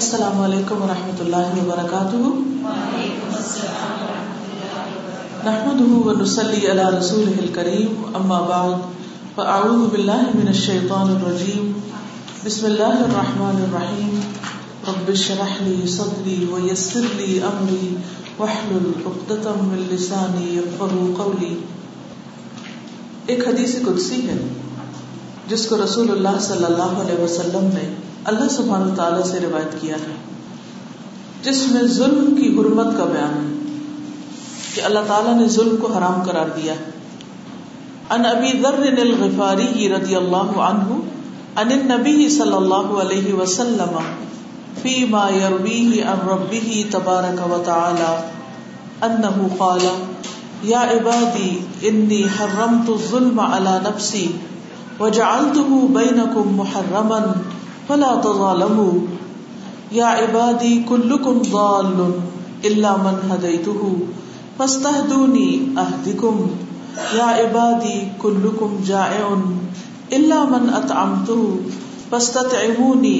السلام علیکم ورحمۃ اللہ وبرکاتہ. وعلیکم السلام ورحمۃ اللہ وبرکاتہ. نحمده ونصلی علی رسوله الکریم. اما بعد فاعوذ باللہ من الشیطان الرجیم. بسم اللہ الرحمن الرحیم. رب اشرح لی صدری ویسر لی امری واحلل عقدۃ من لسانی یفقهوا قولی. ایک حدیث قدسی ہے جس کو رسول اللہ صلی اللہ علیہ وسلم نے اللہ سبحانہ وتعالیٰ سے روایت کیا ہے، جس میں ظلم کی حرمت کا بیان ہے کہ اللہ تعالیٰ نے ظلم کو حرام قرار دیا ہے. ان ابی ذر الغفاری رضی اللہ عنہ ان النبی صلی اللہ علیہ وسلم فیما یرویہ عن ربہ تبارک وتعالی انہ قال یا عبادی انی حرمت الظلم علی نفسی وجعلته بينكم محرما فلا تظالموا يا عبادي كلكم ضال الا من هديته فاستهدوني اهدكم يا عبادي كلكم جائع الا من اطعمته فاستطعموني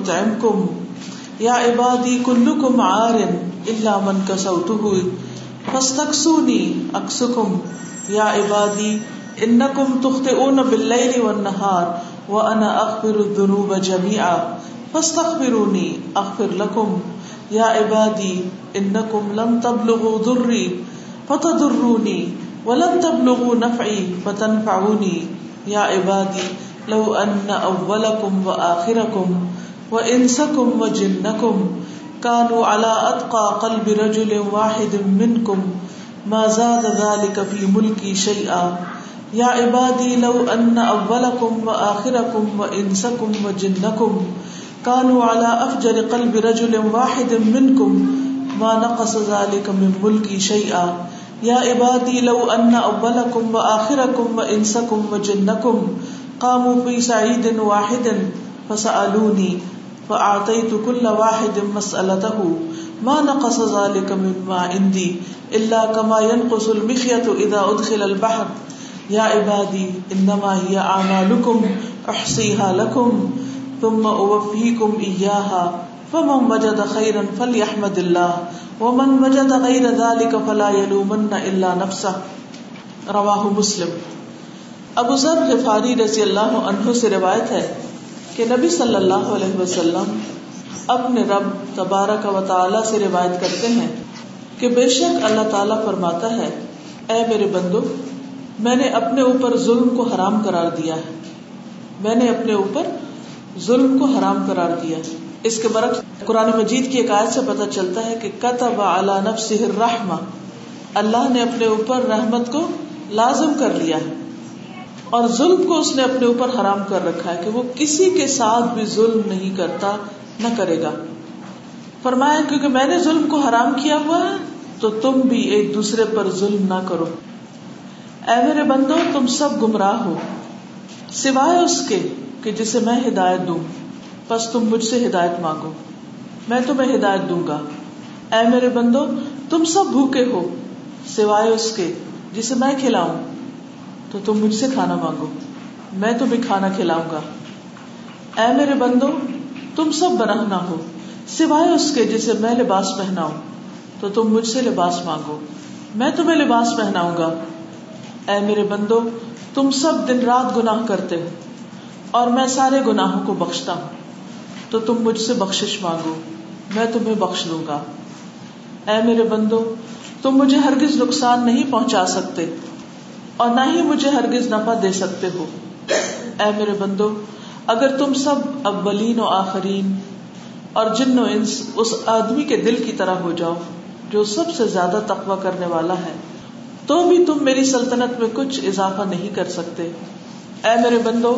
اطعمكم يا عبادي كلكم عار الا من كسوته فاستكسوني اكسكم يا عبادي انکم تخطئون باللیل والنہار وانا اغفر الذنوب جميعا فاستغفرونی اغفر لکم یا عبادی انکم لم تبلغوا ضری فتضرونی ولم تبلغوا نفعی فتنفعونی یا عبادی لو ان اولکم وآخرکم وانسکم وجنکم کانوا علی اتقی قلب رجل واحد منکم ما زاد ذلک فی ملکی شیئا یا عبادی لو ان اولکم و آخرکم و انسکم و جنکم کانوا علی افجر قلب رجل واحد منکم ما نقص ذلك من ملکی شیئا یا عبادی لو ان اولکم و آخرکم و انسکم و جنکم قاموا فی صعید واحد فسألونی فأعطیت کل واحد مسألته ما نقص ذلك مما عندي الا كما ينقص المخيط اذا ادخل البحر یا عبادی انما ہی اعمالکم احصیھا لکم ثم اوفیکم ایھا فمن وجد خیرا فلیحمد اللہ ومن وجد غیر ذلک فلا یلومن الا نفسہ. رواہ مسلم. ابو ذر غفاری رضی اللہ عنہ سے روایت ہے کہ نبی صلی اللہ علیہ وسلم اپنے رب تبارک و تعالی سے روایت کرتے ہیں کہ بے شک اللہ تعالی فرماتا ہے، اے میرے بندو، میں نے اپنے اوپر ظلم کو حرام قرار دیا ہے، میں نے اپنے اوپر ظلم کو حرام قرار دیا ہے. اس کے برعکس قرآن مجید کی ایک آیت سے پتہ چلتا ہے کہ کتب علی نفسہ الرحمہ، اللہ نے اپنے اوپر رحمت کو لازم کر لیا ہے، اور ظلم کو اس نے اپنے اوپر حرام کر رکھا ہے کہ وہ کسی کے ساتھ بھی ظلم نہیں کرتا، نہ کرے گا. فرمایا کیونکہ میں نے ظلم کو حرام کیا ہوا ہے تو تم بھی ایک دوسرے پر ظلم نہ کرو. اے میرے بندو، تم سب گمراہ ہو سوائے اس کے کہ جسے میں ہدایت دوں، پس تم مجھ سے ہدایت مانگو، میں تمہیں ہدایت دوں گا. اے میرے بندو، تم سب بھوکے ہو سوائے اس کے جسے میں کھلاؤں، تو تم مجھ سے کھانا مانگو، میں تمہیں کھانا کھلاؤں گا. اے میرے بندو، تم سب برہنہ ہو سوائے اس کے جسے میں لباس پہناؤں، تو تم مجھ سے لباس مانگو، میں تمہیں لباس پہناؤں گا. اے میرے بندو، تم سب دن رات گناہ کرتے ہو اور میں سارے گناہوں کو بخشتا ہوں، تو تم مجھ سے بخشش مانگو، میں تمہیں بخش دوں گا. اے میرے بندو، تم مجھے ہرگز نقصان نہیں پہنچا سکتے اور نہ ہی مجھے ہرگز نفع دے سکتے ہو. اے میرے بندو، اگر تم سب اولین و آخرین اور جن و انس اس آدمی کے دل کی طرح ہو جاؤ جو سب سے زیادہ تقویٰ کرنے والا ہے، تو بھی تم میری سلطنت میں کچھ اضافہ نہیں کر سکتے. اے میرے بندو،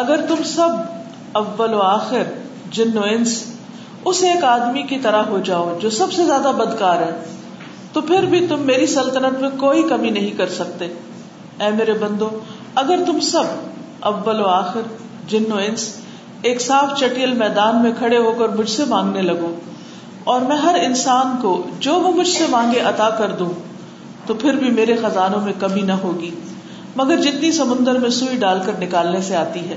اگر تم سب اول و آخر جن و انس اس ایک آدمی کی طرح ہو جاؤ جو سب سے زیادہ بدکار ہے، تو پھر بھی تم میری سلطنت میں کوئی کمی نہیں کر سکتے. اے میرے بندو، اگر تم سب اول و آخر جن و انس ایک صاف چٹیل میدان میں کھڑے ہو کر مجھ سے مانگنے لگو اور میں ہر انسان کو جو وہ مجھ سے مانگے عطا کر دوں، تو پھر بھی میرے خزانوں میں کمی نہ ہوگی مگر جتنی سمندر میں سوئی ڈال کر نکالنے سے آتی ہے.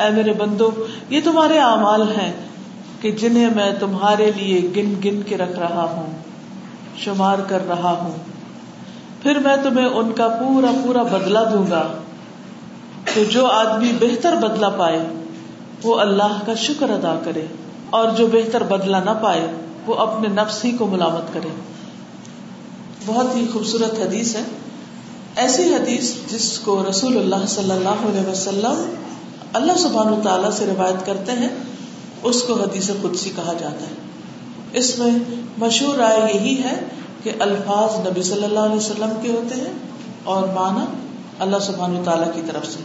اے میرے بندو، یہ تمہارے اعمال ہیں کہ جنہیں میں تمہارے لیے گن گن کے رکھ رہا ہوں، شمار کر رہا ہوں، پھر میں تمہیں ان کا پورا پورا بدلہ دوں گا۔ تو جو آدمی بہتر بدلہ پائے وہ اللہ کا شکر ادا کرے، اور جو بہتر بدلہ نہ پائے وہ اپنے نفس ہی کو ملامت کرے۔ بہت ہی خوبصورت حدیث ہے، ایسی حدیث جس کو رسول اللہ صلی اللہ علیہ وسلم اللہ سبحانہ وتعالیٰ سے روایت کرتے ہیں، اس کو حدیث قدسی کہا جاتا ہے۔ اس میں مشہور رائے یہی ہے کہ الفاظ نبی صلی اللہ علیہ وسلم کے ہوتے ہیں اور معنی اللہ سبحانہ وتعالیٰ کی طرف سے،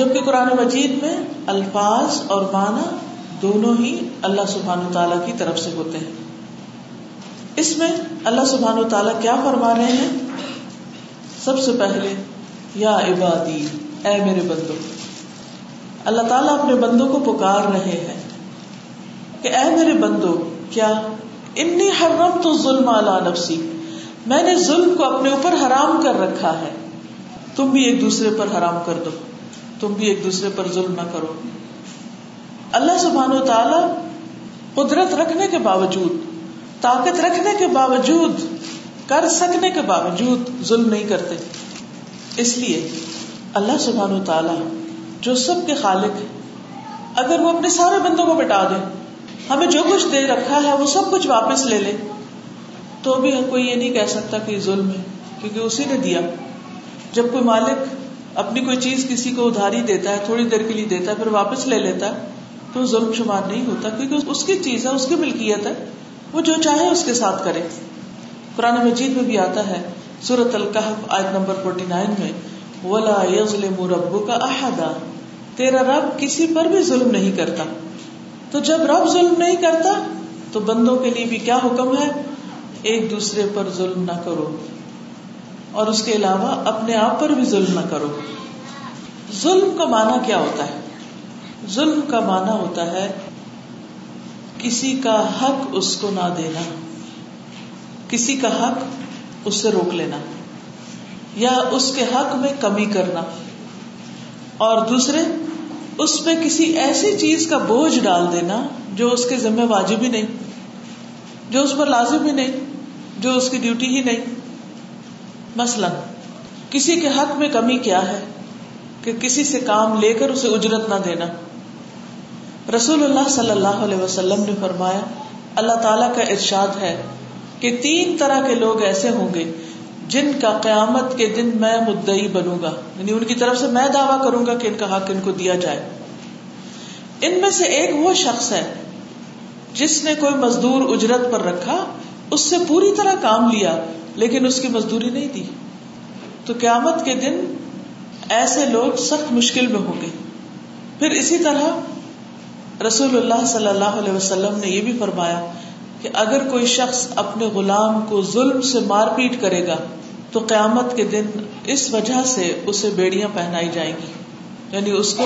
جبکہ قرآن مجید میں الفاظ اور معنی دونوں ہی اللہ سبحانہ وتعالیٰ کی طرف سے ہوتے ہیں۔ اس میں اللہ سبحانہ وتعالیٰ کیا فرما رہے ہیں؟ سب سے پہلے یا عبادی، اے میرے بندوں۔ اللہ تعالیٰ اپنے بندوں کو پکار رہے ہیں کہ اے میرے بندو، کیا انی حرمت الظلم علی نفسی، میں نے ظلم کو اپنے اوپر حرام کر رکھا ہے، تم بھی ایک دوسرے پر حرام کر دو، تم بھی ایک دوسرے پر ظلم نہ کرو۔ اللہ سبحانہ و تعالیٰ قدرت رکھنے کے باوجود، طاقت رکھنے کے باوجود، کر سکنے کے باوجود ظلم نہیں کرتے۔ اس لیے اللہ سبحانہ و تعالیٰ جو سب کے خالق ہے، اگر وہ اپنے سارے بندوں کو بٹا دے، ہمیں جو کچھ دے رکھا ہے وہ سب کچھ واپس لے لے، تو بھی کوئی یہ نہیں کہہ سکتا کہ یہ ظلم ہے، کیونکہ اسی نے دیا۔ جب کوئی مالک اپنی کوئی چیز کسی کو ادھاری دیتا ہے، تھوڑی دیر کے لیے دیتا ہے، پھر واپس لے لیتا ہے، تو ظلم شمار نہیں ہوتا، کیونکہ اس کی چیز ہے، اس کی ملکیت ہے، وہ جو چاہے اس کے ساتھ کرے۔ قرآن مجید میں بھی آتا ہے، سورۃ الکہف آیت نمبر 49 میں، وَلَا يَظْلِمُ رَبُّكَ أَحَدًا، تیرا رب کسی پر بھی ظلم نہیں کرتا۔ تو جب رب ظلم نہیں کرتا تو بندوں کے لیے بھی کیا حکم ہے؟ ایک دوسرے پر ظلم نہ کرو، اور اس کے علاوہ اپنے آپ پر بھی ظلم نہ کرو۔ ظلم کا معنی کیا ہوتا ہے؟ ظلم کا معنی ہوتا ہے کسی کا حق اس کو نہ دینا، کسی کا حق اس سے روک لینا، یا اس کے حق میں کمی کرنا، اور دوسرے اس پہ کسی ایسی چیز کا بوجھ ڈال دینا جو اس کے ذمہ واجب ہی نہیں، جو اس پر لازم ہی نہیں، جو اس کی ڈیوٹی ہی نہیں۔ مثلا کسی کے حق میں کمی کیا ہے کہ کسی سے کام لے کر اسے اجرت نہ دینا۔ رسول اللہ صلی اللہ علیہ وسلم نے فرمایا، اللہ تعالیٰ کا ارشاد ہے کہ 3 طرح کے لوگ ایسے ہوں گے جن کا قیامت کے دن میں مدعی بنوں گا، یعنی ان کی طرف سے میں دعویٰ کروں گا کہ ان کا حق ان کو دیا جائے۔ ان میں سے ایک وہ شخص ہے جس نے کوئی مزدور اجرت پر رکھا، اس سے پوری طرح کام لیا لیکن اس کی مزدوری نہیں دی، تو قیامت کے دن ایسے لوگ سخت مشکل میں ہوں گے۔ پھر اسی طرح رسول اللہ صلی اللہ علیہ وسلم نے یہ بھی فرمایا کہ اگر کوئی شخص اپنے غلام کو ظلم سے مار پیٹ کرے گا تو قیامت کے دن اس وجہ سے اسے بیڑیاں پہنائی جائیں گی، یعنی اس کو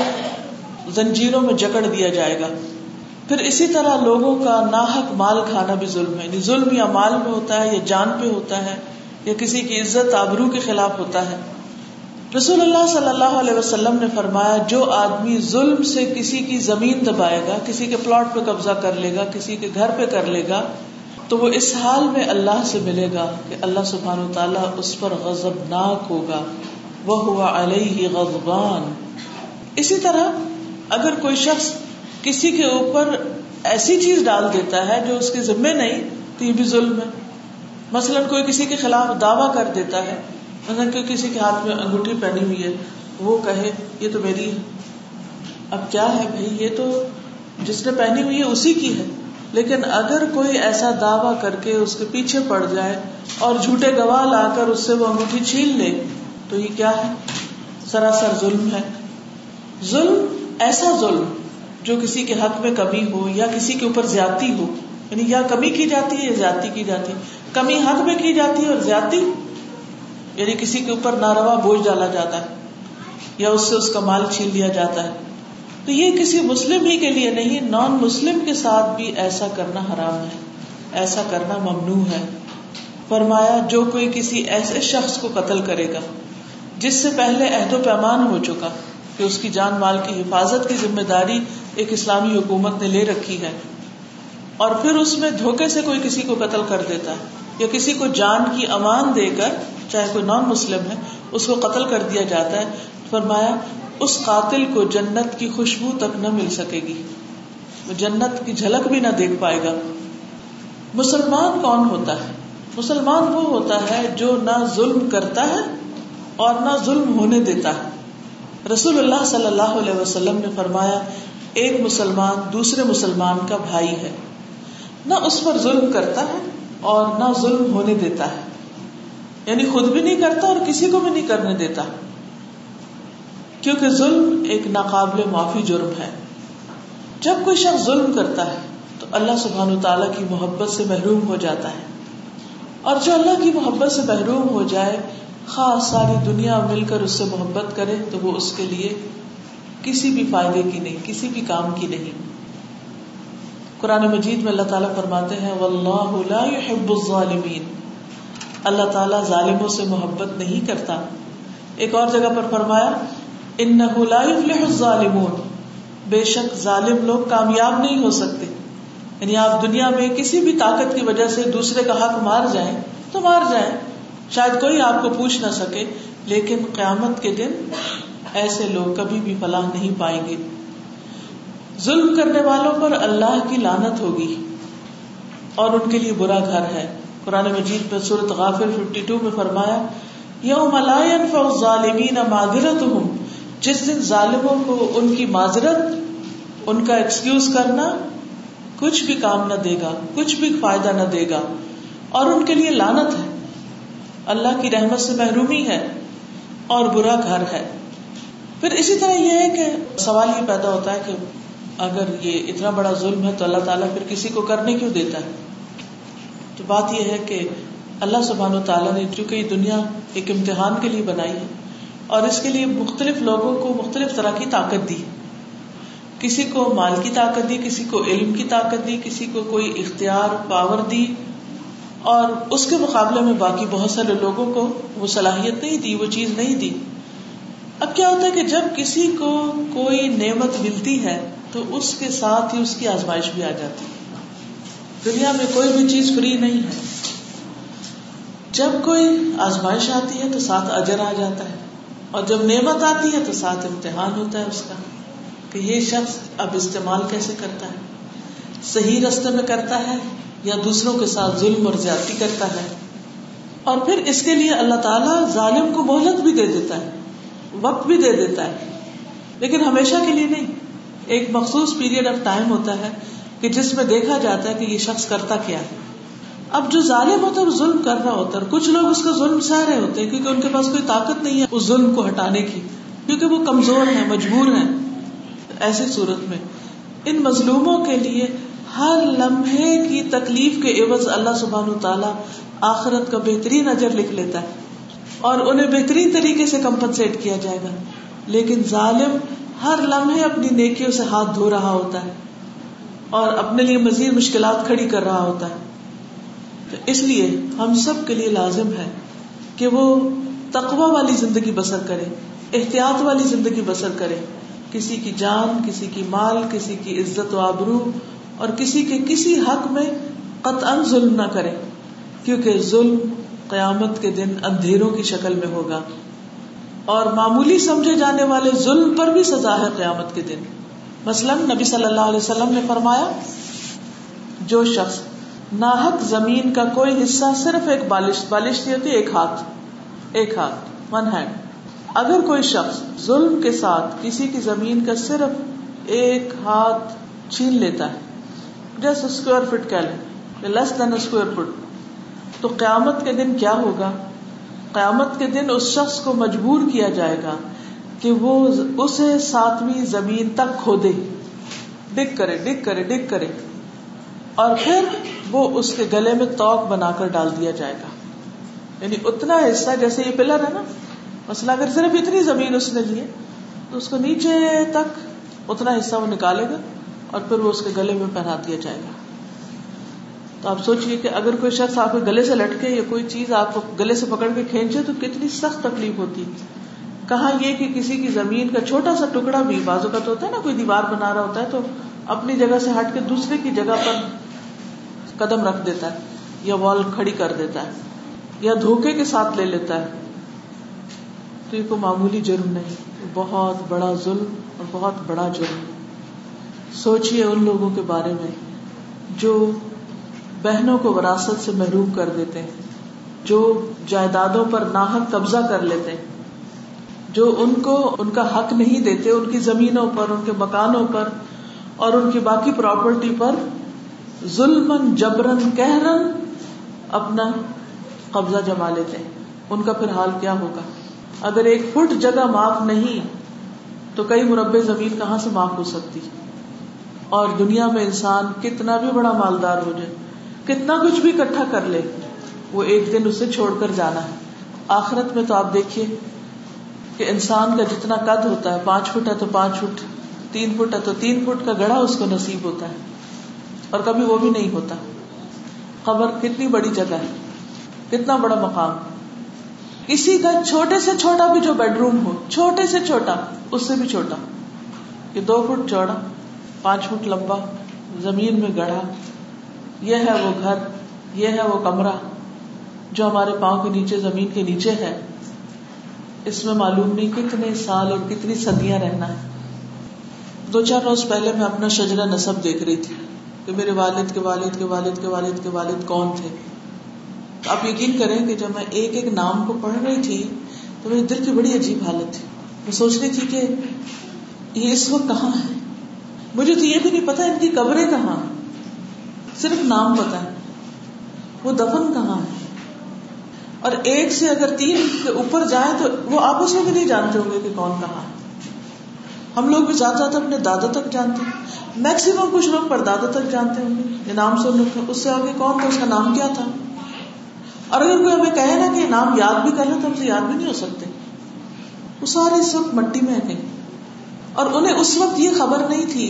زنجیروں میں جکڑ دیا جائے گا۔ پھر اسی طرح لوگوں کا ناحق مال کھانا بھی ظلم ہے، یعنی ظلم یا مال میں ہوتا ہے، یا جان پہ ہوتا ہے، یا کسی کی عزت آبرو کے خلاف ہوتا ہے۔ رسول اللہ صلی اللہ علیہ وسلم نے فرمایا، جو آدمی ظلم سے کسی کی زمین دبائے گا، کسی کے پلاٹ پہ قبضہ کر لے گا، کسی کے گھر پہ کر لے گا، تو وہ اس حال میں اللہ سے ملے گا کہ اللہ سبحانہ و تعالیٰ اس پر غضبناک ہوگا، وَهُوَ عَلَيْهِ غَضْبَانٌ۔ اسی طرح اگر کوئی شخص کسی کے اوپر ایسی چیز ڈال دیتا ہے جو اس کے ذمہ نہیں، تو یہ بھی ظلم ہے۔ مثلاً کوئی کسی کے خلاف دعویٰ کر دیتا ہے، مثلا کہ کسی کے ہاتھ میں انگوٹھی پہنی ہوئی ہے، وہ کہے یہ تو میری ہے۔ اب کیا ہے بھائی، یہ تو جس نے پہنی ہوئی ہے اسی کی ہے، لیکن اگر کوئی ایسا دعویٰ کر کے اس کے پیچھے پڑ جائے اور جھوٹے گواہ لا کر اس سے وہ انگوٹھی چھین لے، تو یہ کیا ہے؟ سراسر ظلم ہے۔ ظلم ایسا ظلم جو کسی کے حق میں کمی ہو، یا کسی کے اوپر زیادتی ہو، یعنی یا کمی کی جاتی ہے یا زیادتی کی جاتی ہے، کمی حق میں کی جاتی ہے اور زیادتی یعنی کسی کے اوپر ناروا بوجھ ڈالا جاتا ہے، یا اس سے اس کا مال چھین لیا جاتا ہے۔ تو یہ کسی مسلم ہی کے لیے نہیں، نان مسلم کے ساتھ بھی ایسا کرنا حرام ہے، ایسا کرنا ممنوع ہے۔ فرمایا، جو کوئی کسی ایسے شخص کو قتل کرے گا جس سے پہلے عہد و پیمان ہو چکا کہ اس کی جان مال کی حفاظت کی ذمہ داری ایک اسلامی حکومت نے لے رکھی ہے, اور پھر اس میں دھوکے سے کوئی کسی کو قتل کر دیتا ہے یا کسی کو جان کی امان دے کر, چاہے کوئی نان مسلم ہے, اس کو قتل کر دیا جاتا ہے. فرمایا اس قاتل کو جنت کی خوشبو تک نہ مل سکے گی, وہ جنت کی جھلک بھی نہ دیکھ پائے گا. مسلمان کون ہوتا ہے؟ مسلمان وہ ہوتا ہے جو نہ ظلم کرتا ہے اور نہ ظلم ہونے دیتا ہے. رسول اللہ صلی اللہ علیہ وسلم نے فرمایا ایک مسلمان دوسرے مسلمان کا بھائی ہے, نہ اس پر ظلم کرتا ہے اور نہ ظلم ہونے دیتا ہے, یعنی خود بھی نہیں کرتا اور کسی کو بھی نہیں کرنے دیتا, کیونکہ ظلم ایک ناقابل معافی جرم ہے. جب کوئی شخص ظلم کرتا ہے تو اللہ سبحانہ وتعالیٰ کی محبت سے محروم ہو جاتا ہے, اور جو اللہ کی محبت سے محروم ہو جائے, خواہ ساری دنیا مل کر اس سے محبت کرے, تو وہ اس کے لیے کسی بھی فائدے کی نہیں, کسی بھی کام کی نہیں. قرآن مجید میں اللہ تعالیٰ فرماتے ہیں وَاللَّهُ لَا يُحِبُّ الظَّالِمِينَ, اللہ تعالیٰ ظالموں سے محبت نہیں کرتا. ایک اور جگہ پر فرمایا إِنَّهُ لَا يُفْلِحُ الظَّالِمُونَ, بے شک ظالم لوگ کامیاب نہیں ہو سکتے. یعنی آپ دنیا میں کسی بھی طاقت کی وجہ سے دوسرے کا حق مار جائیں تو مار جائیں, شاید کوئی آپ کو پوچھ نہ سکے, لیکن قیامت کے دن ایسے لوگ کبھی بھی فلاح نہیں پائیں گے. ظلم کرنے والوں پر اللہ کی لعنت ہوگی اور ان کے لیے برا گھر ہے. قرآن مجید میں سورۃ غافر 52 میں فرمایا یوم لا ينفع الظالمین معذرتهم, جس دن ظالموں کو ان کی معذرت, ان کا ایکسکیوز کرنا کچھ بھی کام نہ دے گا, کچھ بھی فائدہ نہ دے گا, اور ان کے لیے لعنت ہے, اللہ کی رحمت سے محرومی ہے اور برا گھر ہے. پھر اسی طرح یہ ہے کہ سوال یہ پیدا ہوتا ہے کہ اگر یہ اتنا بڑا ظلم ہے تو اللہ تعالیٰ پھر کسی کو کرنے کیوں دیتا ہے؟ تو بات یہ ہے کہ اللہ سبحانہ وتعالیٰ نے چونکہ یہ دنیا ایک امتحان کے لیے بنائی ہے, اور اس کے لیے مختلف لوگوں کو مختلف طرح کی طاقت دی. کسی کو مال کی طاقت دی, کسی کو علم کی طاقت دی, کسی کو کوئی اختیار پاور دی, اور اس کے مقابلے میں باقی بہت سارے لوگوں کو وہ صلاحیت نہیں دی, وہ چیز نہیں دی. اب کیا ہوتا ہے کہ جب کسی کو کوئی نعمت ملتی ہے تو اس کے ساتھ ہی اس کی آزمائش بھی آ جاتی ہے. دنیا میں کوئی بھی چیز فری نہیں ہے, جب کوئی آزمائش آتی ہے تو ساتھ اجر آ جاتا ہے, اور جب نعمت آتی ہے تو ساتھ امتحان ہوتا ہے اس کا, کہ یہ شخص اب استعمال کیسے کرتا ہے, صحیح رستے میں کرتا ہے یا دوسروں کے ساتھ ظلم اور زیادتی کرتا ہے. اور پھر اس کے لیے اللہ تعالیٰ ظالم کو مہلت بھی دے دیتا ہے, وقت بھی دے دیتا ہے, لیکن ہمیشہ کے لیے نہیں. ایک مخصوص پیریڈ آف ٹائم ہوتا ہے کہ جس میں دیکھا جاتا ہے کہ یہ شخص کرتا کیا ہے. اب جو ظالم ہوتا ہے وہ ظلم کر رہا ہوتا ہے, کچھ لوگ اس کا ظلم سہ رہے ہوتے ہیں کیونکہ ان کے پاس کوئی طاقت نہیں ہے اس ظلم کو ہٹانے کی, کیونکہ وہ کمزور ہیں, مجبور ہیں. ایسی صورت میں ان مظلوموں کے لیے ہر لمحے کی تکلیف کے عوض اللہ سبحانہ وتعالیٰ آخرت کا بہترین اجر لکھ لیتا ہے, اور انہیں بہترین طریقے سے کمپنسیٹ کیا جائے گا. لیکن ظالم ہر لمحے اپنی نیکیوں سے ہاتھ دھو رہا ہوتا ہے اور اپنے لیے مزید مشکلات کھڑی کر رہا ہوتا ہے. تو اس لیے ہم سب کے لیے لازم ہے کہ وہ تقوی والی زندگی بسر کرے, احتیاط والی زندگی بسر کرے, کسی کی جان, کسی کی مال, کسی کی عزت و آبرو اور کسی کے کسی حق میں قطعاً ظلم نہ کرے, کیونکہ ظلم قیامت کے دن اندھیروں کی شکل میں ہوگا, اور معمولی سمجھے جانے والے ظلم پر بھی سزا ہے قیامت کے دن. مثلا نبی صلی اللہ علیہ وسلم نے فرمایا جو شخص ناحق زمین کا کوئی حصہ, صرف ایک بالش ہوتی ہے, ایک ہاتھ ون ہینڈ, اگر کوئی شخص ظلم کے ساتھ کسی کی زمین کا صرف ایک ہاتھ چھین لیتا ہے, جیسے اسکوائر فٹ کہہ لیں, لیس دین اسکوائر فٹ, تو قیامت کے دن کیا ہوگا؟ قیامت کے دن اس شخص کو مجبور کیا جائے گا کہ وہ اسے ساتویں زمین تک کھودے, ڈگ کرے, اور پھر وہ اس کے گلے میں توق بنا کر ڈال دیا جائے گا. یعنی اتنا حصہ, جیسے یہ پلر ہے نا, مثلا اگر صرف اتنی زمین اس نے لی ہے تو اس کو نیچے تک اتنا حصہ وہ نکالے گا اور پھر وہ اس کے گلے میں پہنا دیا جائے گا. تو آپ سوچئے کہ اگر کوئی شخص آپ کے گلے سے لٹکے یا کوئی چیز آپ کو گلے سے پکڑ کے کھینچے تو کتنی سخت تکلیف ہوتی, کہاں یہ کہ کسی کی زمین کا چھوٹا سا ٹکڑا بھی، بعض اوقات ہوتا ہے نا کوئی دیوار بنا رہا ہوتا ہے تو اپنی جگہ سے ہٹ کے دوسرے کی جگہ پر قدم رکھ دیتا ہے یا وال کھڑی کر دیتا ہے یا دھوکے کے ساتھ لے لیتا ہے، تو یہ کوئی معمولی جرم نہیں، بہت بڑا ظلم اور بہت بڑا جرم. سوچئے ان لوگوں کے بارے میں جو بہنوں کو وراثت سے محروم کر دیتے ہیں، جو جائیدادوں پر ناحق قبضہ کر لیتے ہیں، جو ان کو ان کا حق نہیں دیتے، ان کی زمینوں پر، ان کے مکانوں پر اور ان کی باقی پراپرٹی پر ظلمن جبرن قہرن اپنا قبضہ جما لیتے ہیں. ان کا پھر حال کیا ہوگا؟ اگر ایک فٹ جگہ معاف نہیں تو کئی مربع زمین کہاں سے معاف ہو سکتی؟ اور دنیا میں انسان کتنا بھی بڑا مالدار ہو جائے، کتنا کچھ بھی اکٹھا کر لے، وہ ایک دن اسے چھوڑ کر جانا ہے. آخرت میں تو آپ دیکھیے کہ انسان کا جتنا قد ہوتا ہے، 5 فٹ ہے تو 5 فٹ، 3 فٹ ہے تو 3 فٹ کا گڑھا اس کو نصیب ہوتا ہے، اور کبھی وہ بھی نہیں ہوتا. قبر کتنی بڑی جگہ ہے، کتنا بڑا مقام. کسی کا چھوٹے سے چھوٹا بھی جو بیڈ روم ہو، چھوٹے سے چھوٹا، اس سے بھی چھوٹا، یہ 2 فٹ چوڑا، 5 فٹ لمبا، زمین میں گڑھا، یہ ہے وہ گھر، یہ ہے وہ کمرہ جو ہمارے پاؤں کے نیچے، زمین کے نیچے ہے. اس میں معلوم نہیں کتنے سال اور کتنی صدیاں رہنا ہے. 2-4 روز پہلے میں اپنا شجرہ نسب دیکھ رہی تھی کہ میرے والد کے والد کون تھے. آپ یقین کریں کہ جب میں ایک ایک نام کو پڑھ رہی تھی تو میرے دل کی بڑی عجیب حالت تھی. میں سوچ رہی تھی کہ یہ اس وقت کہاں ہے، مجھے تو یہ بھی نہیں پتا ان کی قبریں کہاں، صرف نام پتا ہے، وہ دفن کہاں ہے. اور 1 سے اگر 3 کے اوپر جائیں تو وہ آپس میں بھی نہیں جانتے ہوں گے کہ کون کہاں ہے. ہم لوگ بھی زیادہ تر اپنے دادا تک جانتے ہیں، میکسیمم کچھ لوگ پردادا تک جانتے ہوں گے. یہ نام سن رکھا، اس سے آگے کون تھا، اس کا نام کیا تھا. اور اگر کوئی ہمیں کہے نا کہ یہ نام یاد بھی کر لیں تو ہم سے یاد بھی نہیں ہو سکتے. وہ سارے اس وقت مٹی میں ہیں، اور انہیں اس وقت یہ خبر نہیں تھی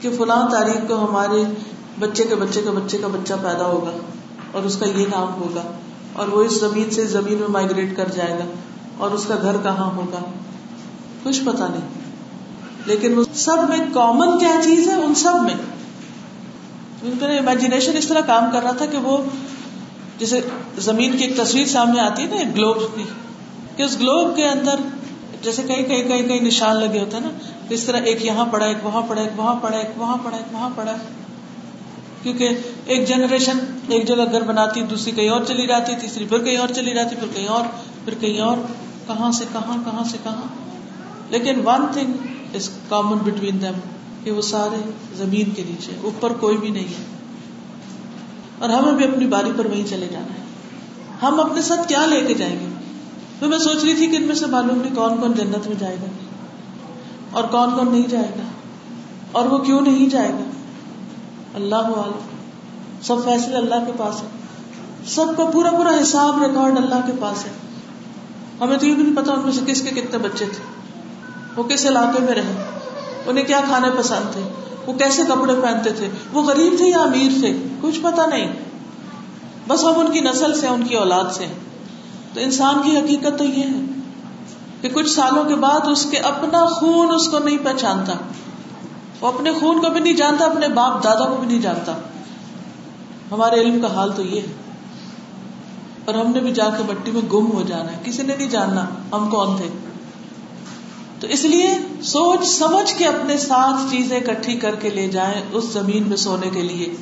کہ فلاں تاریخ کو ہمارے بچے کے بچے کے بچے کا بچہ پیدا ہوگا اور اس کا یہ نام ہوگا، اور وہ اس زمین سے زمین میں مائگریٹ کر جائے گا، اور اس کا گھر کہاں ہوگا، کچھ پتا نہیں. لیکن وہ سب میں کامن کیا چیز ہے، ان سب میں ان کا امیجنیشن اس طرح کام کر رہا تھا کہ وہ جیسے زمین کی ایک تصویر سامنے آتی ہے نا، ایک گلوب کی، کہ اس گلوب کے اندر جیسے کئی کئی کئی کئی نشان لگے ہوتے ہیں نا، اس طرح ایک یہاں پڑا، ایک وہاں پڑا، ایک وہاں پڑا، ایک وہاں پڑا، ایک وہاں پڑا. کیونکہ ایک جنریشن ایک جگہ گھر بناتی، دوسری کہیں اور چلی جاتی، تیسری پھر کہیں اور چلی جاتی، پھر کہیں اور، پھر کہیں اور، کہاں سے کہاں، کہاں سے کہاں. لیکن one thing is common between them، کہ وہ سارے زمین کے نیچے، اوپر کوئی بھی نہیں ہے. اور ہمیں بھی اپنی باری پر وہیں چلے جانا ہے. ہم اپنے ساتھ کیا لے کے جائیں گے؟ تو میں سوچ رہی تھی کہ ان میں سے معلوم نہیں کون کون جنت میں جائے گا اور کون کون نہیں جائے گا، اور وہ کیوں نہیں جائے گا. اللہ عالم، سب فیصلے اللہ کے پاس ہے، سب کا پورا پورا حساب ریکارڈ اللہ کے پاس ہے. ہمیں تو یہ بھی نہیں پتا ان میں سے کس کے کتنے بچے تھے، وہ کس علاقے میں رہے، انہیں کیا کھانے پسند تھے، وہ کیسے کپڑے پہنتے تھے، وہ غریب تھے یا امیر تھے، کچھ پتا نہیں. بس ہم ان کی نسل سے، ان کی اولاد سے. تو انسان کی حقیقت تو یہ ہے کہ کچھ سالوں کے بعد اس کے اپنا خون اس کو نہیں پہچانتا، وہ اپنے خون کو بھی نہیں جانتا، اپنے باپ دادا کو بھی نہیں جانتا. ہمارے علم کا حال تو یہ ہے، اور ہم نے بھی جا کے مٹی میں گم ہو جانا ہے، کسی نے نہیں جاننا ہم کون تھے. تو اس لیے سوچ سمجھ کے اپنے ساتھ چیزیں اکٹھی کر کے لے جائیں اس زمین میں سونے کے لیے،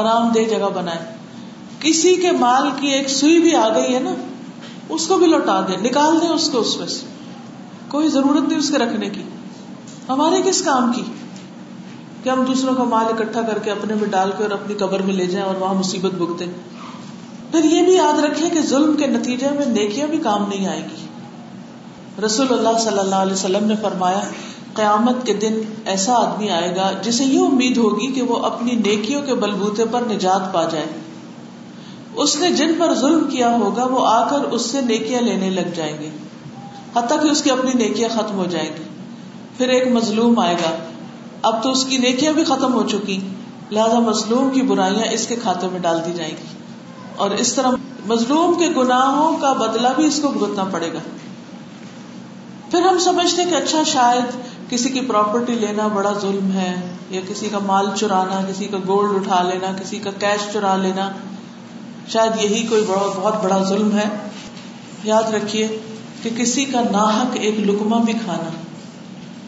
آرام دہ جگہ بنائیں. کسی کے مال کی ایک سوئی بھی آ گئی ہے نا، اس کو بھی لوٹا دیں، نکال دیں اس کو، اس میں سے کوئی ضرورت نہیں اس کے رکھنے کی. ہمارے کس کام کی کہ ہم دوسروں کا مال اکٹھا کر کے اپنے میں ڈال کے اور اپنی قبر میں لے جائیں اور وہاں مصیبت بھگتے. پھر یہ بھی یاد رکھیں کہ ظلم کے نتیجے میں نیکیاں بھی کام نہیں آئے گی. رسول اللہ صلی اللہ علیہ وسلم نے فرمایا قیامت کے دن ایسا آدمی آئے گا جسے یہ امید ہوگی کہ وہ اپنی نیکیوں کے بلبوتے پر نجات پا جائے. اس نے جن پر ظلم کیا ہوگا وہ آ کر اس سے نیکیاں لینے لگ جائیں گے، حتیٰ کہ اس کی اپنی نیکیاں ختم ہو جائیں گی. پھر ایک مظلوم آئے گا، اب تو اس کی نیکیاں بھی ختم ہو چکی، لہذا مظلوم کی برائیاں اس کے کھاتے میں ڈال دی جائیں گی، اور اس طرح مظلوم کے گناہوں کا بدلہ بھی اس کو بھگتنا پڑے گا. پھر ہم سمجھتے کہ اچھا شاید کسی کی پراپرٹی لینا بڑا ظلم ہے، یا کسی کا مال چرانا، کسی کا گولڈ اٹھا لینا، کسی کا کیش چرا لینا، شاید یہی کوئی بہت بڑا ظلم ہے. یاد رکھیے کہ کسی کا ناحق ایک لقمہ بھی کھانا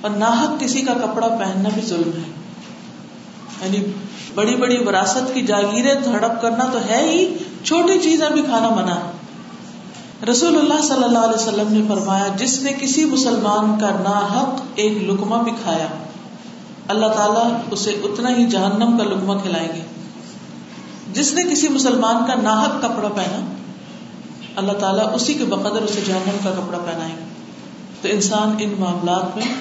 اور ناحق کسی کا کپڑا پہننا بھی ظلم ہے. یعنی بڑی بڑی وراثت کی جاگیریں ہڑپ کرنا تو ہے ہی، چھوٹی چیزیں بھی کھانا منع ہے. رسول اللہ صلی اللہ علیہ وسلم نے فرمایا جس نے کسی مسلمان کا ناحق ایک لقمہ بھی کھایا اللہ تعالیٰ اسے اتنا ہی جہنم کا لقمہ کھلائیں گے. جس نے کسی مسلمان کا ناحق کپڑا پہنا اللہ تعالیٰ اسی کے بقدر اسے جہنم کا کپڑا پہنائیں گے. تو انسان ان معاملات میں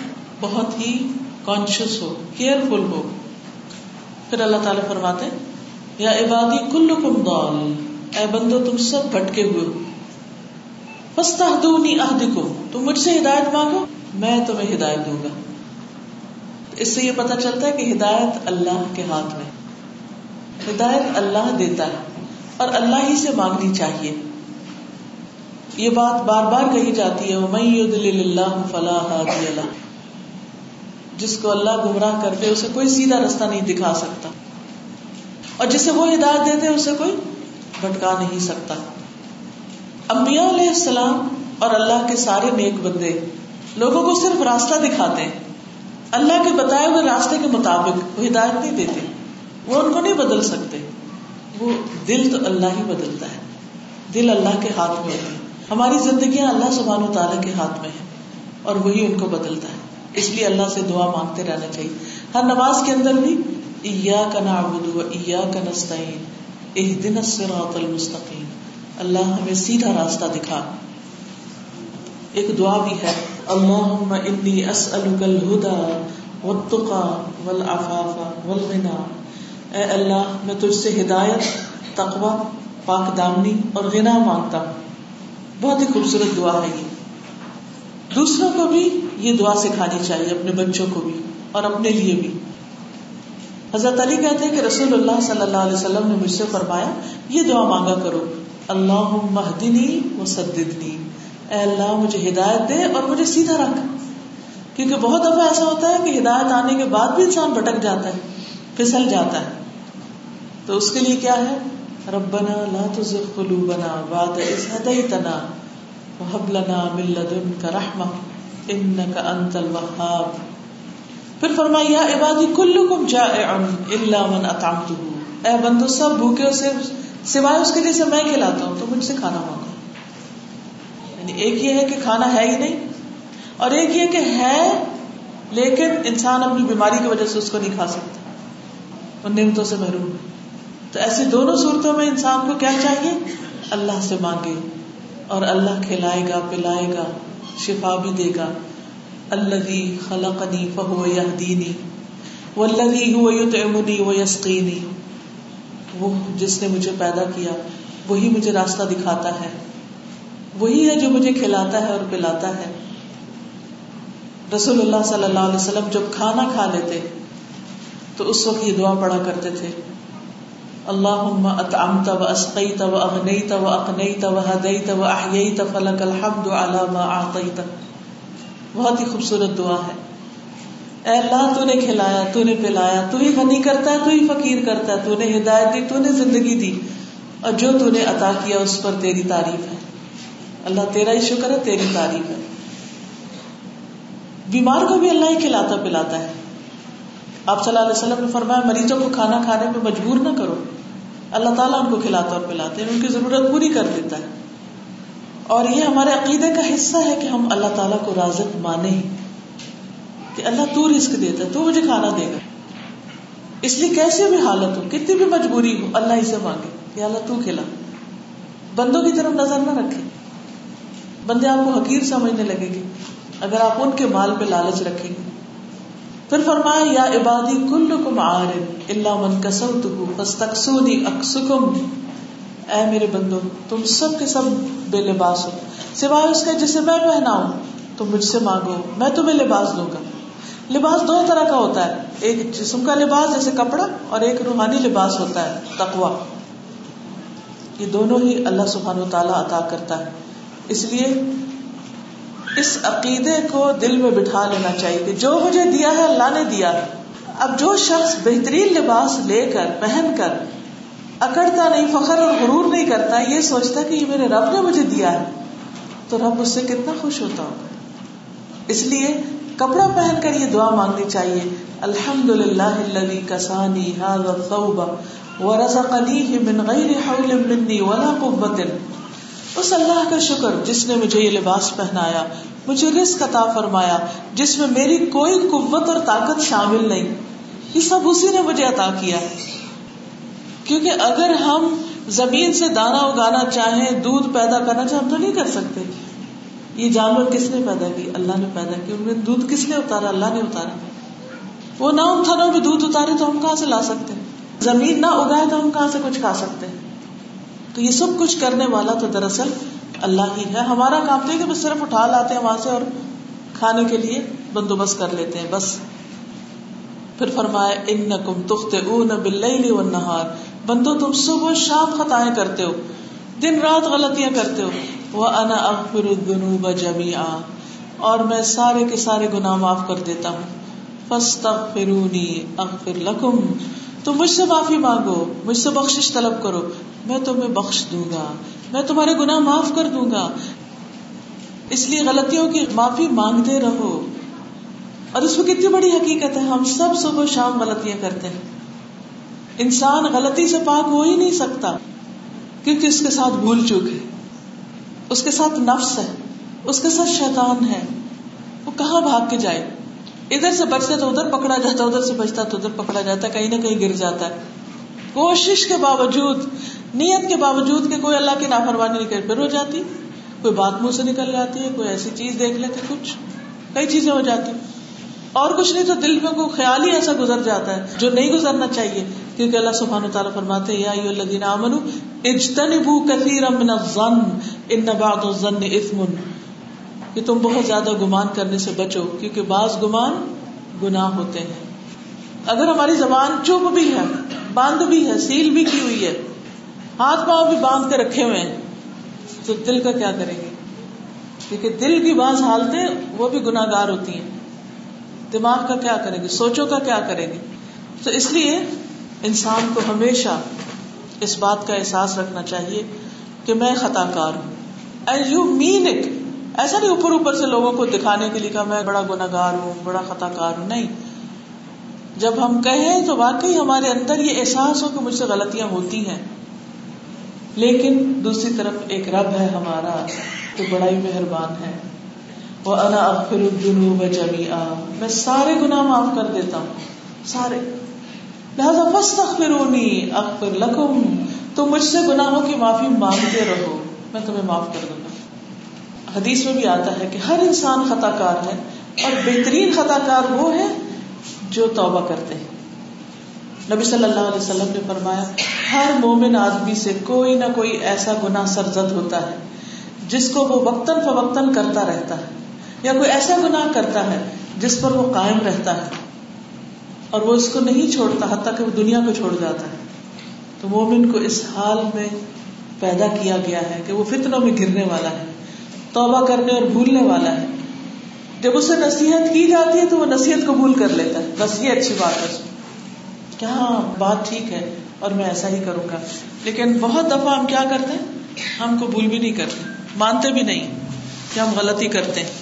بہت ہی کانشیس ہو، کیئرفل ہو. پھر اللہ تعالیٰ فرماتے ہیں یا عبادی کلکم ضال، اے بندو تم سب بھٹکے ہوئے ہو، فاستہدونی اہدکم، تم مجھ سے ہدایت مانگو میں تمہیں ہدایت دوں گا. اس سے یہ پتہ چلتا ہے کہ ہدایت اللہ کے ہاتھ میں، ہدایت اللہ دیتا ہے اور اللہ ہی سے مانگنی چاہیے. یہ بات بار بار کہی جاتی ہے وَمَن يُضْلِلِ اللَّهُ فَلَا هَادِيَ لَهُ، جس کو اللہ گمراہ کرتے اسے کوئی سیدھا راستہ نہیں دکھا سکتا، اور جسے وہ ہدایت دیتے اسے کوئی بھٹکا نہیں سکتا. انبیاء علیہ السلام اور اللہ کے سارے نیک بندے لوگوں کو صرف راستہ دکھاتے ہیں، اللہ کے بتائے ہوئے راستے کے مطابق، وہ ہدایت نہیں دیتے، وہ ان کو نہیں بدل سکتے. وہ دل تو اللہ ہی بدلتا ہے، دل اللہ کے ہاتھ میں ہے. ہماری زندگیاں اللہ سبحانہ و تعالیٰ کے ہاتھ میں ہیں اور وہی ان کو بدلتا ہے. اس لیے اللہ سے دعا مانگتے رہنا چاہیے. ہر نماز کے اندر بھی ایاک نعبد و ایاک نستعین اہدنا الصراط المستقیم، اللہ ہمیں سیدھا راستہ دکھا. ایک دعا بھی ہے اللہم انی اسألک الہدى والتقى والعفاف والغنى، اے اللہ میں تجھ سے ہدایت، تقوی، پاک دامنی اور غنا مانگتا ہوں. بہت ہی خوبصورت دعا ہے یہ. دوسروں کو بھی یہ دعا سکھانی چاہیے، اپنے بچوں کو بھی اور اپنے لیے بھی. حضرت علی کہتے ہیں کہ رسول اللہ صلی اللہ علیہ وسلم نے مجھ سے فرمایا یہ دعا مانگا کرو اللہم اہدنی وسددنی، اے اللہ مجھے ہدایت دے اور مجھے سیدھا رکھ. کیونکہ بہت دفعہ ایسا ہوتا ہے کہ ہدایت آنے کے بعد بھی انسان بھٹک جاتا ہے، پھسل جاتا ہے. تو اس کے لیے کیا ہے ربنا لا تزغ قلوبنا بعد اذ ہدیتنا وہب لنا من لدنک رحمہ انک انت الوہاب. پھر فرمایا یا عبادی کلکم جائع الا من اطعمتہ، اے بندو سب بھوکے ہو سوائے اس کے جسے میں کھلاتا ہوں، تو مجھ سے کھانا مانگو. یعنی ایک یہ ہے کہ کھانا ہے ہی نہیں، اور ایک یہ کہ ہے لیکن انسان اپنی بیماری کی وجہ سے اس کو نہیں کھا سکتا اور نعمتوں سے محروم. تو ایسی دونوں صورتوں میں انسان کو کیا چاہیے اللہ سے مانگے، اور اللہ کھلائے گا، پلائے گا، شفا بھی دے گا. الذی خلقنی فہو یہدینی والذی هو یطعمنی ویسقینی، وہ جس نے مجھے پیدا کیا وہی مجھے راستہ دکھاتا ہے، وہی ہے جو مجھے کھلاتا ہے اور پلاتا ہے. رسول اللہ صلی اللہ علیہ وسلم جب کھانا کھا لیتے تو اس وقت یہ دعا پڑھا کرتے تھے اللہم اطعمت و اسقیت و اغنیت و اقنیت و ہدیت و احییت فلک الحمد علی ما اعطیت. بہت ہی خوبصورت دعا ہے. اے اللہ تو نے کھلایا، تو نے پلایا، تو ہی غنی کرتا ہے، تو ہی فقیر کرتا ہے، تو نے ہدایت دی، تو نے زندگی دی، اور جو تو نے عطا کیا اس پر تیری تعریف ہے. اللہ تیرا ہی شکر ہے، تیری تعریف ہے. بیمار کو بھی اللہ ہی کھلاتا پلاتا ہے. آپ صلی اللہ علیہ وسلم نے فرمایا مریضوں کو کھانا کھانے پہ مجبور نہ کرو، اللہ تعالیٰ ان کو کھلاتا اور پلاتا ہے، ان کی ضرورت پوری کر دیتا ہے. اور یہ ہمارے عقیدے کا حصہ ہے کہ ہم اللہ تعالیٰ کو رازق مانیں، کہ اللہ تو رزق دیتا ہے، تو مجھے کھانا دے گا. اس لیے کیسے بھی حالت ہو، کتنی بھی مجبوری ہو، اللہ ہی سے مانگے کہ اللہ تو کھلا. بندوں کی طرف نظر نہ رکھے، بندے آپ کو حقیر سمجھنے لگیں گے اگر آپ ان کے مال پہ لالچ رکھیں گے. پھر فرمایا یا عبادی کلکم عار الا من کسوتہ فاستقسونی اکسکم، اے میرے بندو تم سب کے سب بے لباس ہو سوائے اس کے جسے میں پہناؤں، تم مجھ سے مانگو میں تمہیں لباس دوں گا. لباس دو طرح کا ہوتا ہے، ایک جسم کا لباس جیسے کپڑا، اور ایک روحانی لباس ہوتا ہے تقوی. یہ دونوں ہی اللہ سبحانہ و تعالیٰ عطا کرتا ہے. اس لیے اس عقیدے کو دل میں بٹھا لینا چاہیے کہ جو مجھے دیا ہے اللہ نے دیا ہے. اب جو شخص بہترین لباس لے کر پہن کر اکڑتا نہیں, فخر اور غرور نہیں کرتا, یہ سوچتا کہ یہ میرے رب نے مجھے دیا ہے, تو رب اس سے کتنا خوش ہوتا ہوگا. اس لیے کپڑا پہن کر یہ دعا مانگنی چاہیے, الحمدللہ الذی کسانی ھذا الثوب ورزقنیہ من غیر حول منی ولا قوۃ. اس اللہ کا شکر جس نے مجھے یہ لباس پہنایا, مجھے رزق عطا فرمایا جس میں میری کوئی قوت اور طاقت شامل نہیں, یہ سب اسی نے مجھے عطا کیا. کیونکہ اگر ہم زمین سے دانا اگانا چاہیں, دودھ پیدا کرنا چاہیں, ہم تو نہیں کر سکتے. یہ جانور کس نے پیدا کی؟ اللہ نے پیدا کی. ان میں دودھ کس نے اتارا؟ اللہ نے اتارا. وہ نہ ان تھنوں میں دودھ اتارے تو ہم کہاں سے لا سکتے ہیں, زمین نہ اگائے تو ہم کہاں سے کچھ کھا سکتے ہیں. تو یہ سب کچھ کرنے والا تو دراصل اللہ ہی ہے. ہمارا کام تو ہے کہ بس صرف اٹھا لاتے ہیں وہاں سے اور کھانے کے لیے بندوبست کر لیتے ہیں بس. پھر فرمایا انکم تخطئون باللیل والنہار, بندو تم صبح و شام خطائیں کرتے ہو, دن رات غلطیاں کرتے ہو. وانا اغفر الذنوب جميعا, اور میں سارے کے سارے گناہ معاف کر دیتا ہوں. فاستغفرونی اغفر لکم, تم مجھ سے معافی مانگو, مجھ سے بخشش طلب کرو, میں تمہیں بخش دوں گا, میں تمہارے گناہ معاف کر دوں گا. اس لیے غلطیوں کی معافی مانگتے رہو. اور اس میں کتنی بڑی حقیقت ہے, ہم سب صبح شام غلطیاں کرتے ہیں. انسان غلطی سے پاک ہو ہی نہیں سکتا, کیونکہ اس کے ساتھ بھول چک ہے, اس کے ساتھ نفس ہے, اس کے ساتھ شیطان ہے. وہ کہاں بھاگ کے جائے, ادھر سے بچتا تو ادھر پکڑا جاتا, ادھر سے بچتا تو ادھر پکڑا جاتا, کہیں نہ کہیں گر جاتا ہے. کوشش کے باوجود, نیت کے باوجود کہ کوئی اللہ کی نافرمانی نہیں کرے, پھر ہو جاتی. کوئی بات منہ سے نکل جاتی ہے, کوئی ایسی چیز دیکھ لیتے, کچھ کئی چیزیں ہو جاتی, اور کچھ نہیں تو دل میں کوئی خیال ہی ایسا گزر جاتا ہے جو نہیں گزرنا چاہیے. کیونکہ اللہ سبحانہ وتعالیٰ فرماتے ہیں, یا ایھا الذین آمنوا اجتنبوا کثیرا من الظن ان بعض الظن اثم, کہ تم بہت زیادہ گمان کرنے سے بچو کیونکہ بعض گمان گناہ ہوتے ہیں. اگر ہماری زبان چپ بھی ہے, باندھ بھی ہے, سیل بھی کی ہوئی ہے, ہاتھ پاؤں بھی باندھ کے رکھے ہوئے ہیں, تو دل کا کیا کریں گے؟ کیونکہ دل کی بعض حالتیں وہ بھی گناہ گار ہوتی ہیں. دماغ کا کیا کریں گے؟ سوچوں کا کیا کریں گے؟ تو اس لیے انسان کو ہمیشہ اس بات کا احساس رکھنا چاہیے کہ میں خطا کار ہوں. And you mean it. ایسا نہیں اوپر اوپر سے لوگوں کو دکھانے کے لیے کہ میں بڑا گناہ گار ہوں, بڑا خطا کار ہوں. نہیں, جب ہم کہیں تو واقعی ہمارے اندر یہ احساس ہو کہ مجھ سے غلطیاں ہوتی ہیں, لیکن دوسری طرف ایک رب ہے ہمارا تو بڑا ہی مہربان ہے. وَأَنَا أَغْفِرُ الذُّنُوبَ جَمِيعًا, میں سارے گناہ معاف کر دیتا ہوں, سارے. لہذا فَاسْتَغْفِرُونِي أَغْفِرْ لَكُمْ, تم مجھ سے گناہوں کی معافی مانگتے رہو, میں تمہیں معاف کر دوں گا. حدیث میں بھی آتا ہے کہ ہر انسان خطا کار ہے, اور بہترین خطا کار وہ ہے جو توبہ کرتے ہیں. نبی صلی اللہ علیہ وسلم نے فرمایا, ہر مومن آدمی سے کوئی نہ کوئی ایسا گناہ سرزد ہوتا ہے جس کو وہ وقتاً فوقتاً کرتا رہتا ہے, یا کوئی ایسا گناہ کرتا ہے جس پر وہ قائم رہتا ہے اور وہ اس کو نہیں چھوڑتا حتیٰ کہ وہ دنیا کو چھوڑ جاتا ہے. تو مومن کو اس حال میں پیدا کیا گیا ہے کہ وہ فتنوں میں گرنے والا ہے, توبہ کرنے اور بھولنے والا ہے. جب اسے نصیحت کی جاتی ہے تو وہ نصیحت قبول کر لیتا ہے, بس یہ اچھی بات ہے, کیا بات ٹھیک ہے, اور میں ایسا ہی کروں گا. لیکن بہت دفعہ ہم کیا کرتے ہیں, ہم قبول بھی نہیں کرتے, مانتے بھی نہیں کہ ہم غلطی کرتے ہیں.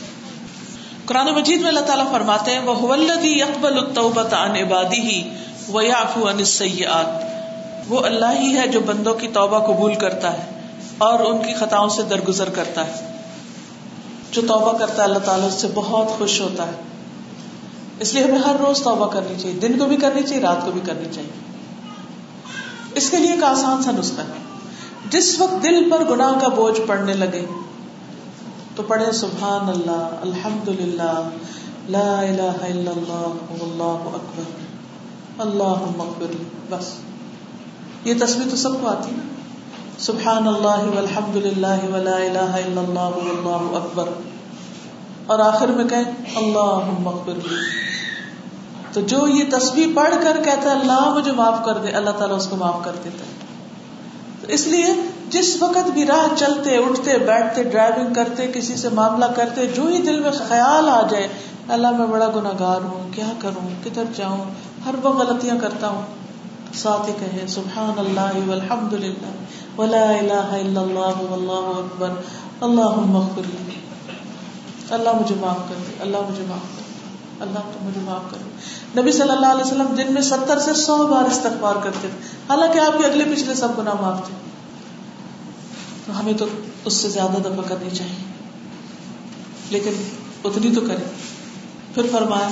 قرآن مجید میں اللہ تعالیٰ فرماتے ہیں, وَهُوَ الَّذِي يَقْبَلُ التَّوْبَةَ عَنْ عِبَادِهِ وَيَعْفُو عَنِ السَّيِّئَاتِ, وہ اللہ ہی ہے جو بندوں کی توبہ قبول کرتا ہے اور ان کی خطاؤں سے درگزر کرتا ہے. جو توبہ کرتا ہے اللہ تعالیٰ اس سے بہت خوش ہوتا ہے. اس لیے ہمیں ہر روز توبہ کرنی چاہیے, دن کو بھی کرنی چاہیے, رات کو بھی کرنی چاہیے. اس کے لیے ایک آسان سا نسخہ ہے, جس وقت دل پر گناہ کا بوجھ پڑنے لگے تو پڑھیں سبحان اللہ, الحمدللہ, لا الہ الا اللہ, واللہ اکبر, اللہم اغفر لی. بس یہ تسبیح تو سب کو آتی ہے, سبحان اللہ والحمدللہ ولا الہ الا اللہ واللہ اکبر, اور آخر میں کہیں اللہم اغفر لی. تو جو یہ تسبیح پڑھ کر کہتا ہے اللہ مجھے معاف کر دے, اللہ تعالیٰ اس کو معاف کر دیتا ہے. اس لیے جس وقت بھی راہ چلتے, اٹھتے, بیٹھتے, ڈرائیونگ کرتے, کسی سے معاملہ کرتے, جو ہی دل میں خیال آ جائے اللہ میں بڑا گناہگار ہوں, کیا کروں, کدھر جاؤں, ہر وقت غلطیاں کرتا ہوں, ساتھ ہی کہے سبحان اللہ والحمد للہ ولا الہ الا اللہ واللہ اکبر اللہم اغفر لی, اللہ مجھے معاف کر دے, اللہ مجھے معاف کر دے, اللہ تو مجھے معاف کر دے. نبی صلی اللہ علیہ وسلم دن میں 70 سے 100 بار استغفار کرتے تھے, حالانکہ آپ کے اگلے پچھلے سب گناہ معاف تھے. تو ہمیں تو اس سے زیادہ دفعہ کرنی چاہیے, لیکن اتنی تو کریں. پھر فرمایا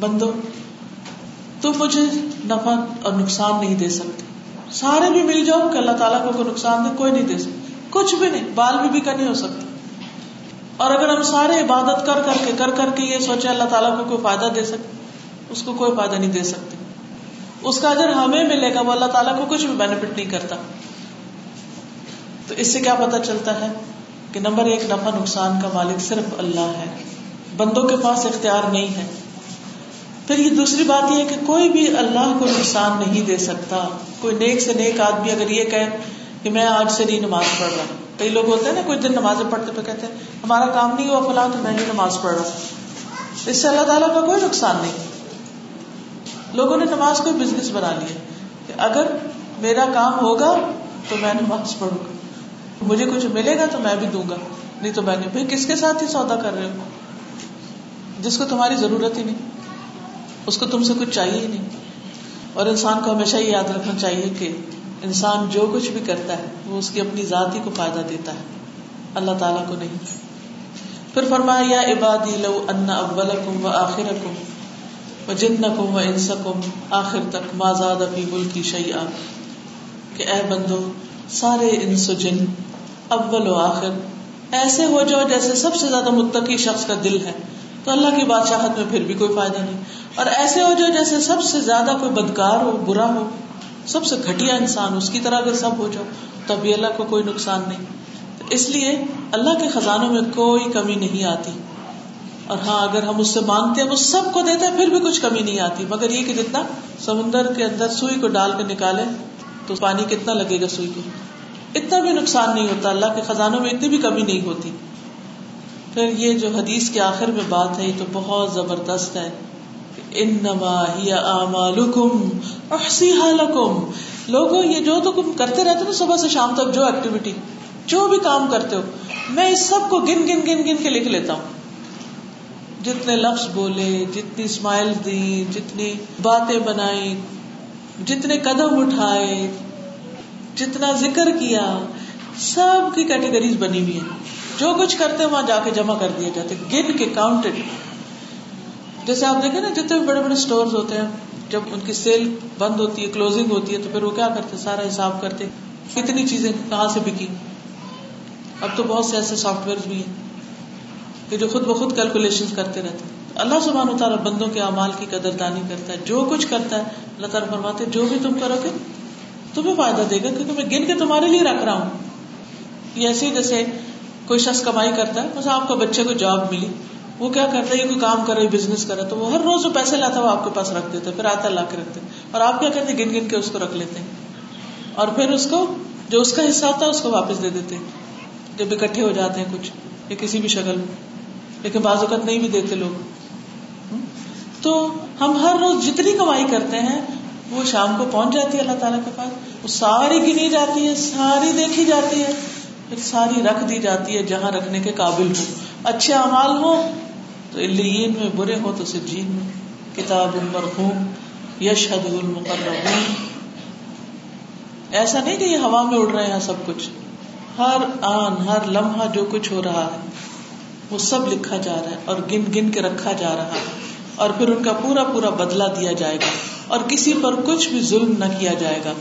بندو تم مجھے نفع اور نقصان نہیں دے سکتے, سارے بھی مل جاؤ کہ اللہ تعالیٰ کو کوئی نقصان دے, کوئی نہیں دے سکتا, کچھ بھی نہیں, بال بھی کا نہیں ہو سکتا. اور اگر ہم سارے عبادت کر کے یہ سوچے اللہ تعالیٰ کو کوئی فائدہ دے سکتے, اس کو کوئی فائدہ نہیں دے سکتے. اس کا اجر ہمیں ملے گا, وہ اللہ تعالیٰ کو کچھ بھی بینیفٹ نہیں کرتا. تو اس سے کیا پتہ چلتا ہے کہ نمبر 1, نفع نقصان کا مالک صرف اللہ ہے, بندوں کے پاس اختیار نہیں ہے. پھر یہ دوسری بات یہ ہے کہ کوئی بھی اللہ کو نقصان نہیں دے سکتا. کوئی نیک سے نیک آدمی اگر یہ کہے کہ میں آج سے نہیں نماز پڑھ رہا, کئی لوگ ہوتے ہیں نا کچھ دن نمازیں پڑھتے پہ کہتے ہیں ہمارا کام نہیں ہوا فلاں تو میں نہیں نماز پڑھ رہا, اس سے اللہ تعالیٰ کا کوئی نقصان نہیں. لوگوں نے نماز کو بزنس بنا لیا کہ اگر میرا کام ہوگا تو میں نماز پڑھوں گا, مجھے کچھ ملے گا تو میں بھی دوں گا, نہیں تو میں نہیں. کس کے ساتھ ہی سودا کر رہے ہو جس کو تمہاری ضرورت ہی نہیں, اس کو تم سے کچھ چاہیے ہی نہیں. اور انسان کو ہمیشہ یہ یاد رکھنا چاہیے کہ انسان جو کچھ بھی کرتا ہے وہ اس کی اپنی ذاتی کو فائدہ دیتا ہے, اللہ تعالیٰ کو نہیں. پھر فرمایا یا عبادی لو ان اولکم و آخرکم و جنکم و انسکم آخر تک ما زاد فی ملکی شیئا, کہ اے بندو سارے انس و جن, اول و آخر, ایسے ہو جاؤ جیسے سب سے زیادہ متقی شخص کا دل ہے, تو اللہ کی بادشاہت میں پھر بھی کوئی فائدہ نہیں. اور ایسے ہو جو جیسے سب سے زیادہ کوئی بدکار ہو, برا ہو, سب سے گھٹیا انسان, اس کی طرح اگر سب ہو جاؤ تب بھی اللہ کو کوئی نقصان نہیں. تو اس لیے اللہ کے خزانوں میں کوئی کمی نہیں آتی. اور ہاں اگر ہم اس سے مانگتے ہیں وہ سب کو دیتا ہے, پھر بھی کچھ کمی نہیں آتی, مگر یہ کہ جتنا سمندر کے اندر سوئی کو ڈال کر نکالے تو پانی کتنا لگے گا سوئی کو, اتنا بھی نقصان نہیں ہوتا. اللہ کے خزانوں میں اتنی بھی کمی نہیں ہوتی. پھر یہ جو حدیث کے آخر میں بات ہے یہ تو بہت زبردست ہے, انما ہی اعمالکم احصیھا لکم, لوگوں یہ جو تو تم کرتے رہتے ہو صبح سے شام تک, جو ایکٹیویٹی, جو بھی کام کرتے ہو, میں اس سب کو گن گن گن گن کے لکھ لیتا ہوں. جتنے لفظ بولے, جتنی اسمائل دی, جتنی باتیں بنائی, جتنے قدم اٹھائے, جتنا ذکر کیا, سب کی کیٹیگریز بنی ہوئی ہیں. جو کچھ کرتے وہاں جا کے جمع کر دیا جاتے, گن کے کاؤنٹڈ. جیسے آپ دیکھیں نا جتنے بڑے بڑے سٹورز ہوتے ہیں, جب ان کی سیل بند ہوتی ہے, کلوزنگ ہوتی ہے, تو پھر وہ کیا کرتے, سارا حساب کرتے کتنی چیزیں کہاں سے بکی. اب تو بہت سے ایسے سافٹ ویئرز بھی ہیں کہ جو خود بخود کیلکولیشن کرتے رہتے ہیں. اللہ سبحانہ و تعالیٰ بندوں کے اعمال کی قدر دانی کرتا ہے, جو کچھ کرتا ہے. اللہ تعالیٰ فرماتے جو بھی تم کرو گے تمہیں فائدہ دے گا, کیونکہ میں گن کے تمہارے لیے رکھ رہا ہوں. یہ ایسے جیسے کوئی شخص کمائی کرتا ہے, مثلا آپ کا بچے کو جاب ملی, وہ کیا کرتا ہے, یہ کوئی کام کر رہا ہے, بزنس کر رہا ہے, تو وہ ہر روز جو پیسے لاتا ہے وہ آپ کے پاس رکھ دیتا ہے, پھر آتا ہے لا کے رکھتے ہیں, اور آپ کیا کرتے ہیں, گن گن کے اس کو رکھ لیتے ہیں, اور پھر اس کو جو اس کا حصہ ہوتا ہے اس کو واپس دے دیتے ہیں جب اکٹھے ہو جاتے ہیں کچھ, یا کسی بھی شکل میں. لیکن بعض اوقات نہیں بھی دیتے لوگ. تو ہم ہر روز جتنی کمائی کرتے ہیں وہ شام کو پہنچ جاتی ہے اللہ تعالیٰ کے پاس, وہ ساری گنی جاتی ہے, ساری دیکھی جاتی ہے, پھر ساری رکھ دی جاتی ہے جہاں رکھنے کے قابل ہو. اچھے اعمال ہوں تو علیین میں, برے ہوں تو سجین میں. کتاب مرقوم یشہدہ المقربون. ایسا نہیں کہ یہ ہوا میں اڑ رہے ہیں سب کچھ, ہر آن ہر لمحہ جو کچھ ہو رہا ہے وہ سب لکھا جا رہا ہے اور گن گن کے رکھا جا رہا ہے, اور پھر ان کا پورا پورا بدلہ دیا جائے گا, اور کسی پر کچھ بھی ظلم نہ کیا جائے گا.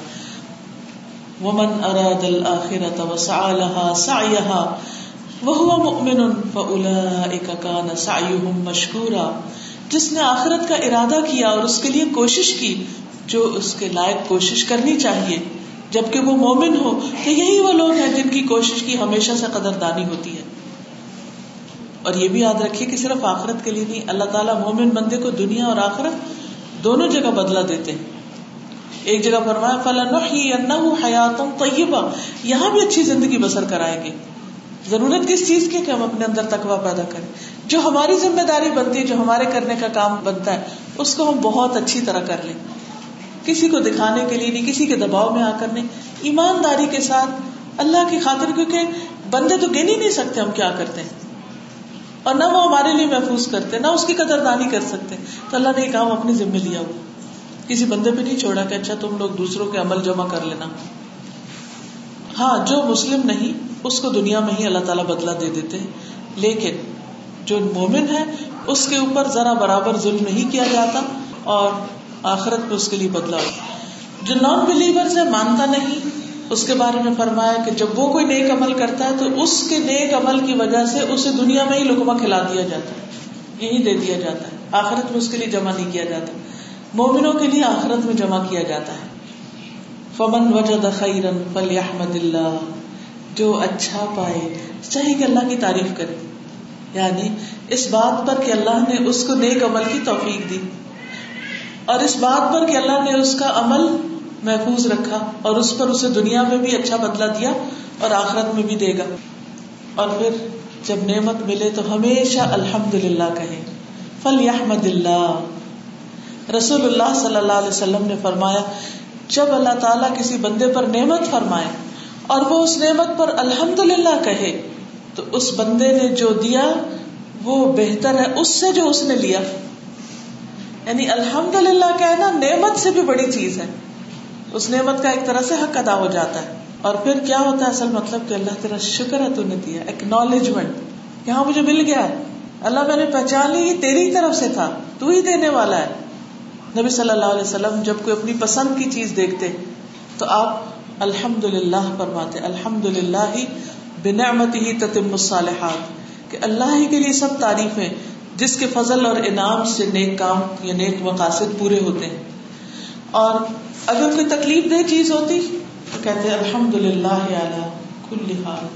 وَمَنْ أَرَادَ الْآخِرَةَ وَسَعَى لَهَا سَعْيَهَا وَهُوَ مُؤْمِنٌ فَأُولَئِكَ كَانَ سَعْيُهُمْ مَشْكُورًا. جس نے آخرت کا ارادہ کیا اور اس کے لیے کوشش کی جو اس کے لائق کوشش کرنی چاہیے, جبکہ وہ مومن ہو, تو یہی وہ لوگ ہیں جن کی کوشش کی ہمیشہ سے قدردانی ہوتی ہے. اور یہ بھی یاد رکھیے کہ صرف آخرت کے لیے نہیں, اللہ تعالیٰ مومن بندے کو دنیا اور آخرت دونوں جگہ بدلہ دیتے ہیں. ایک جگہ فرمایا فَلَنُحْيِيَنَّهُ حَيَاةً طَيِّبَةً، یہاں بھی اچھی زندگی بسر کرائیں گے. ضرورت کس چیز کی کہ ہم اپنے اندر تقویٰ پیدا کریں. جو ہماری ذمہ داری بنتی ہے، جو ہمارے کرنے کا کام بنتا ہے، اس کو ہم بہت اچھی طرح کر لیں، کسی کو دکھانے کے لیے نہیں، کسی کے دباؤ میں آ کر نہیں، ایمانداری کے ساتھ اللہ کی خاطر، کیونکہ بندے تو گن ہی نہیں سکتے ہم کیا کرتے ہیں، اور نہ وہ ہمارے لیے محفوظ کرتے، نہ اس کی قدردانی کر سکتے. تو اللہ نے یہ کام اپنے ذمہ لیا، ہو کسی بندے پہ نہیں چھوڑا کہ اچھا تم لوگ دوسروں کے عمل جمع کر لینا. ہاں جو مسلم نہیں اس کو دنیا میں ہی اللہ تعالیٰ بدلہ دے دیتے ہیں، لیکن جو مومن ہے اس کے اوپر ذرا برابر ظلم نہیں کیا جاتا، اور آخرت میں اس کے لیے بدلہ ہو. جو نان بلیورز ہے، مانتا نہیں، اس کے بارے میں فرمایا کہ جب وہ کوئی نیک عمل کرتا ہے تو اس کے نیک عمل کی وجہ سے اسے دنیا میں ہی لقمہ کھلا دیا جاتا ہے، یہی دے دیا جاتا ہے، آخرت میں اس کے لیے جمع نہیں کیا جاتا. مومنوں کے لیے آخرت میں جمع کیا جاتا ہے. فمن وجد خیرا فلیحمد اللہ، جو اچھا پائے چاہیے کہ اللہ کی تعریف کرے، یعنی اس بات پر کہ اللہ نے اس کو نیک عمل کی توفیق دی، اور اس بات پر کہ اللہ نے اس کا عمل محفوظ رکھا، اور اس پر اسے دنیا میں بھی اچھا بدلہ دیا اور آخرت میں بھی دے گا. اور پھر جب نعمت ملے تو ہمیشہ الحمدللہ کہیں، فلیحمد اللہ. رسول اللہ صلی اللہ علیہ وسلم نے فرمایا جب اللہ تعالیٰ کسی بندے پر نعمت فرمائے اور وہ اس نعمت پر الحمدللہ کہے تو اس بندے نے جو دیا وہ بہتر ہے اس سے جو اس نے لیا. یعنی الحمدللہ کہنا نعمت سے بھی بڑی چیز ہے، اس نعمت کا ایک طرح سے حق ادا ہو جاتا ہے. اور پھر کیا ہوتا ہے اصل مطلب کہ اللہ تیرا شکر ہے تو نے دیا، ایکنالجمنٹ، یہاں مجھے مل گیا ہے اللہ، میں نے پہچان لی یہ تیری طرف سے تھا، تو ہی دینے والا ہے. نبی صلی اللہ علیہ وسلم جب کوئی اپنی پسند کی چیز دیکھتے تو آپ الحمدللہ فرماتے، الحمدللہ بنعمتہ تتم الصالحات، کہ اللہ ہی کے لیے سب تعریفیں جس کے فضل اور انعام سے نیک کام یا نیک مقاصد پورے ہوتے ہیں. اور اگر کوئی تکلیف دہ چیز ہوتی تو کہتے ہیں الحمدللہ علی کل حال.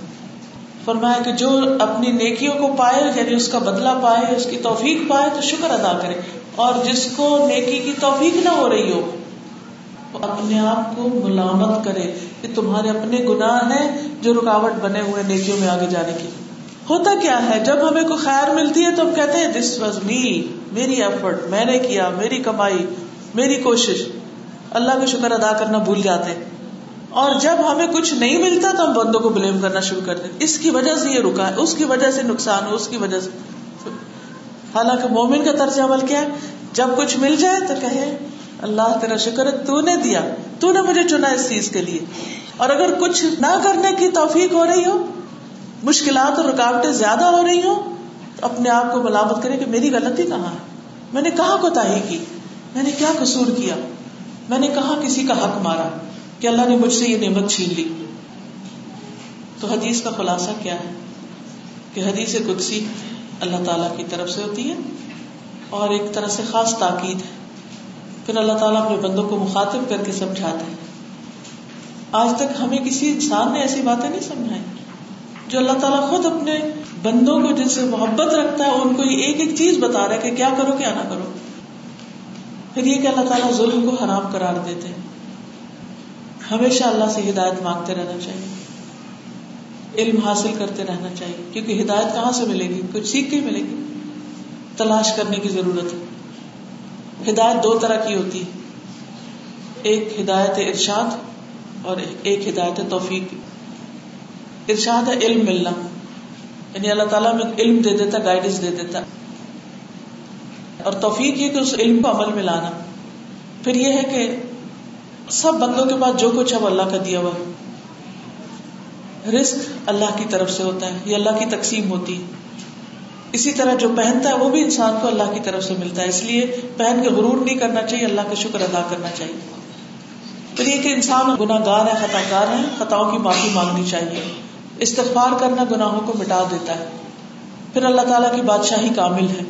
فرمایا کہ جو اپنی نیکیوں کو پائے، یعنی اس کا بدلہ پائے، اس کی توفیق پائے تو شکر ادا کرے، اور جس کو نیکی کی توفیق نہ ہو رہی ہو تو اپنے آپ کو ملامت کرے کہ تمہارے اپنے گناہ ہیں جو رکاوٹ بنے ہوئے نیکیوں میں آگے جانے کی. ہوتا کیا ہے جب ہمیں کوئی خیر ملتی ہے تو ہم کہتے ہیں دس واز می، میری ایفرٹ، میں نے کیا، میری کمائی، میری کوشش، اللہ کا شکر ادا کرنا بھول جاتے ہیں. اور جب ہمیں کچھ نہیں ملتا تو ہم بندوں کو بلیم کرنا شروع کر دیتے، اس کی وجہ سے یہ رکا ہے، اس کی وجہ سے نقصان ہو، اس کی وجہ سے. حالانکہ مومن کا طرز عمل کیا ہے، جب کچھ مل جائے تو کہے اللہ تیرا شکر ہے تو نے دیا، تو نے مجھے چنا اس چیز کے لیے. اور اگر کچھ نہ کرنے کی توفیق ہو رہی ہو، مشکلات اور رکاوٹیں زیادہ ہو رہی ہوں تو اپنے آپ کو ملامت کریں کہ میری غلطی کہاں ہے، میں نے کہاں کوتاہی کی، میں نے کیا قصور کیا، میں نے کہاں کسی کا حق مارا کہ اللہ نے مجھ سے یہ نعمت چھین لی. تو حدیث کا خلاصہ کیا ہے کہ حدیث قدسی اللہ تعالیٰ کی طرف سے ہوتی ہے اور ایک طرح سے خاص تاکید ہے. پھر اللہ تعالیٰ اپنے بندوں کو مخاطب کر کے سمجھاتے ہیں. آج تک ہمیں کسی انسان نے ایسی باتیں نہیں سمجھائی جو اللہ تعالیٰ خود اپنے بندوں کو جن سے محبت رکھتا ہے ان کو یہ ایک ایک چیز بتا رہا ہے کہ کیا کرو کیا نہ کرو. پھر یہ کہ اللہ تعالیٰ ظلم کو حرام قرار دیتے ہیں. ہمیشہ اللہ سے ہدایت مانگتے رہنا چاہیے، علم حاصل کرتے رہنا چاہیے، کیونکہ ہدایت کہاں سے ملے گی، کچھ سیکھ کے ہی ملے گی، تلاش کرنے کی ضرورت ہے. ہدایت دو طرح کی ہوتی ہے، ایک ہدایت ارشاد اور ایک ہدایت توفیق. ارشاد ہے علم ملنا، یعنی اللہ تعالیٰ میں علم دے دیتا، گائیڈنس دے دیتا، اور توفیق یہ کہ اس علم کو عمل میں لانا. پھر یہ ہے کہ سب بندوں کے پاس جو کچھ ہے وہ اللہ کا دیا ہوا ہے. رزق اللہ کی طرف سے ہوتا ہے، یہ اللہ کی تقسیم ہوتی ہے. اسی طرح جو پہنتا ہے وہ بھی انسان کو اللہ کی طرف سے ملتا ہے، اس لیے پہن کے غرور نہیں کرنا چاہیے، اللہ کا شکر ادا کرنا چاہیے. پھر یہ کہ انسان گناہ گار ہے، خطا کار ہے، خطاؤں کی معافی مانگنی چاہیے، استغفار کرنا گناہوں کو مٹا دیتا ہے. پھر اللہ تعالیٰ کی بادشاہی کامل ہے،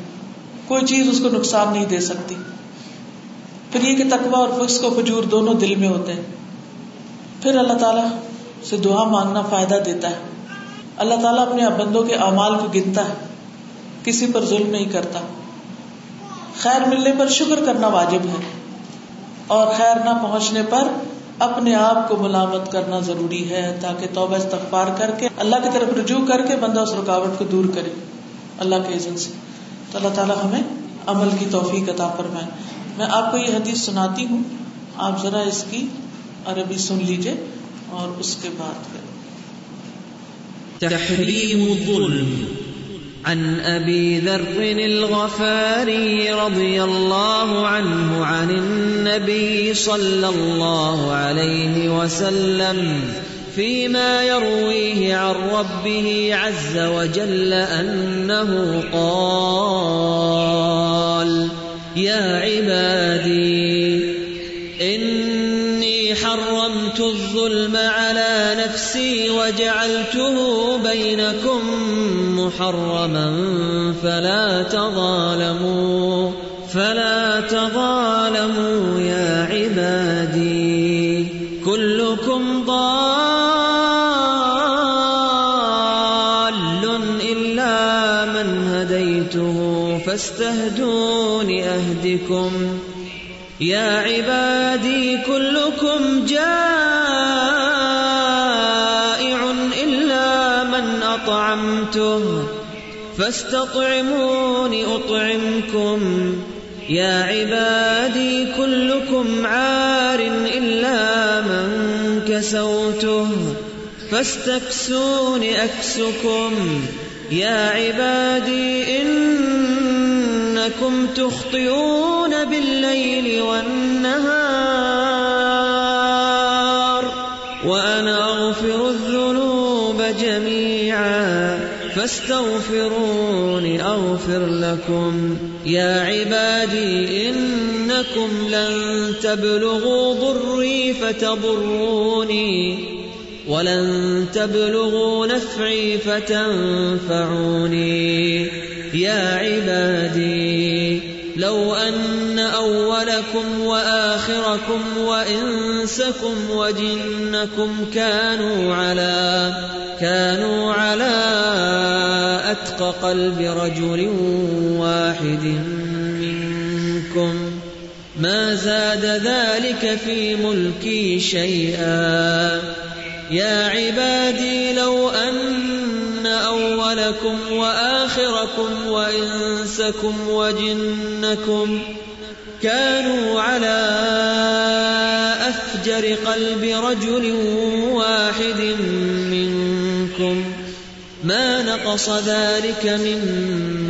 کوئی چیز اس کو نقصان نہیں دے سکتی. پھر یہ کہ تقویٰ اور فسق و فجور دونوں دل میں ہوتے ہیں. پھر اللہ تعالیٰ سے دعا مانگنا فائدہ دیتا ہے. اللہ تعالیٰ اپنے بندوں کے اعمال کو گنتا ہے، کسی پر ظلم نہیں کرتا. خیر ملنے پر شکر کرنا واجب ہے. اور خیر نہ پہنچنے پر اپنے آپ کو ملامت کرنا ضروری ہے تاکہ توبہ استغفار کر کے اللہ کی طرف رجوع کر کے بندہ اس رکاوٹ کو دور کرے اللہ کے اذن سے. تو اللہ تعالیٰ ہمیں عمل کی توفیق عطا فرمائے. میں آپ کو یہ حدیث سناتی ہوں, آپ ذرا اس کی عربی سن لیجئے اور اس کے بعد تحریم الظلم. عن ابی ذر الغفاری رضی اللہ عنہ عن النبی صلی اللہ علیہ وسلم فيما يرويه عن ربه عز وجل أنه قال يا عبادي إني حرمت الظلم على نفسي وجعلته بينكم محرما فلا تظالموا يا عبادي كلكم ضال فاستهدوني أهدكم يا عبادي كلكم جائع إلا من أطعمته فاستطعموني أطعمكم يا عبادي كلكم عار إلا من كسوته فاستكسوني أكسكم يا عبادي إنكم تخطئون بالليل والنهار وأنا أغفر الذنوب جميعا فاستغفروني أغفر لكم يا عبادي إنكم لن تبلغوا ضري فتضروني ولن تبلغوا نفعي فتنفعوني يا عبادي لو أن أولكم وآخركم وإنسكم وجنكم كانوا على أتقى قلب رجل واحد منكم ما زاد ذلك في ملكي شيئا يا عبادي لو أن أولكم وآخركم وإنسكم وجنكم كانوا على أفجر قلب رجل واحد منكم ما نقص ذلك من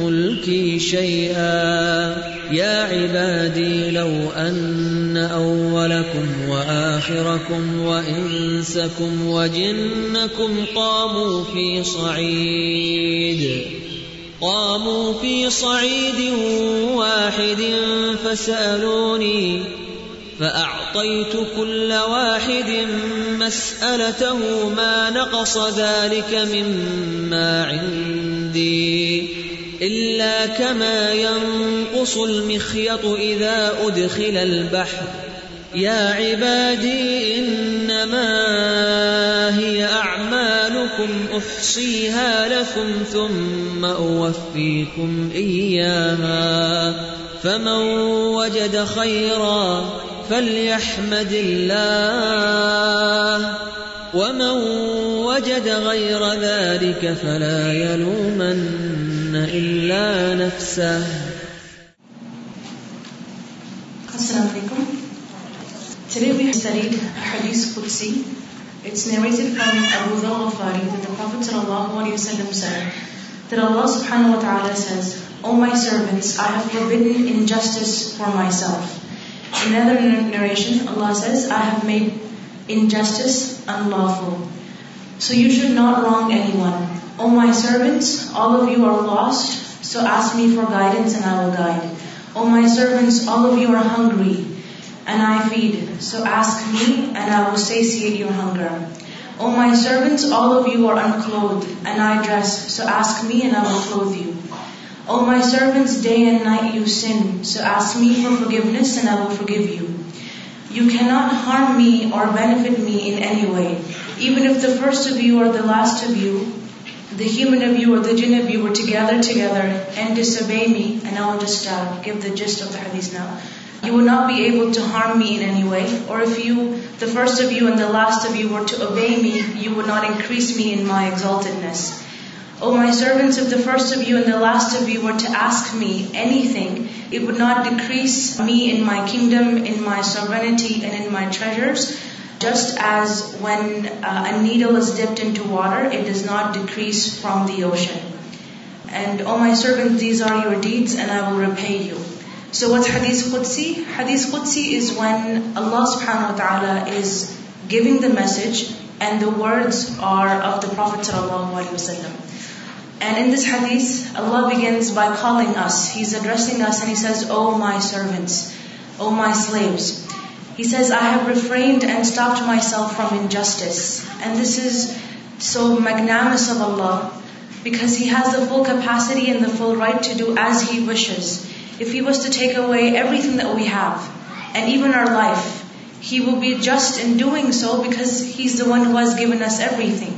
ملكي شيئا يا عبادي لو أن أولكم وآخركم وإنسكم وجنكم قاموا في صعيد واحد فسألوني فأعطيت كل واحد مسألته ما نقص ذلك مما عندي إلا كما ينقص المخيط إذا أدخل البحر يا عبادي إنما هي أعمالكم أحصيها لكم ثم أوفيكم إياها فمن وجد خيرا فليحمد الله ومن وجد غير ذلك فلا يلومن إلا نفسه. السلام عليكم. Today we studied Hadith Qudsi. It's narrated from Abu Dharr Al-Ghifari that the Prophet ﷺ said that Allah subhanahu wa ta'ala says, O my servants, I have forbidden injustice for myself. In another narration, Allah says, I have made injustice unlawful. So you should not wrong anyone. O my servants, all of you are lost, so ask me for guidance and I will guide. O my servants, all of you are hungry, and I feed, so ask me and I will satiate your hunger. O my servants, all of you are unclothed, and I dress, so ask me and I will clothe you. O my servants, day and night you sin, so ask me for forgiveness and I will forgive you. You cannot harm me or benefit me in any way. Even if the first of you or the last of you, the human of you or the jinn of you were together and disobey me, and I will just give the gist of the hadith now. you would not be able to harm me in any way, or if you, the first of you and the last of you, were to obey me, you would not increase me in my exaltedness. O my servants, if the first of you and the last of you were to ask me anything, it would not decrease me in my kingdom, in my sovereignty, and in my treasures, just as when a needle is dipped into water, it does not decrease from the ocean. And O my servants, these are your deeds, and I will repay you. So what's Hadith Qudsi? Hadith Qudsi is when Allah subhanahu wa ta'ala is giving the message and the words are of the Prophet sallallahu alaihi wasallam. And in this hadith, Allah begins by calling us. He's addressing us and He says, O my servants, O my slaves. He says, I have refrained and stopped myself from injustice. And this is so magnanimous of Allah, because He has the full capacity and the full right to do as He wishes. If He was to take away everything that we have, and even our life, He will be just in doing so, because He's the one who has given us everything.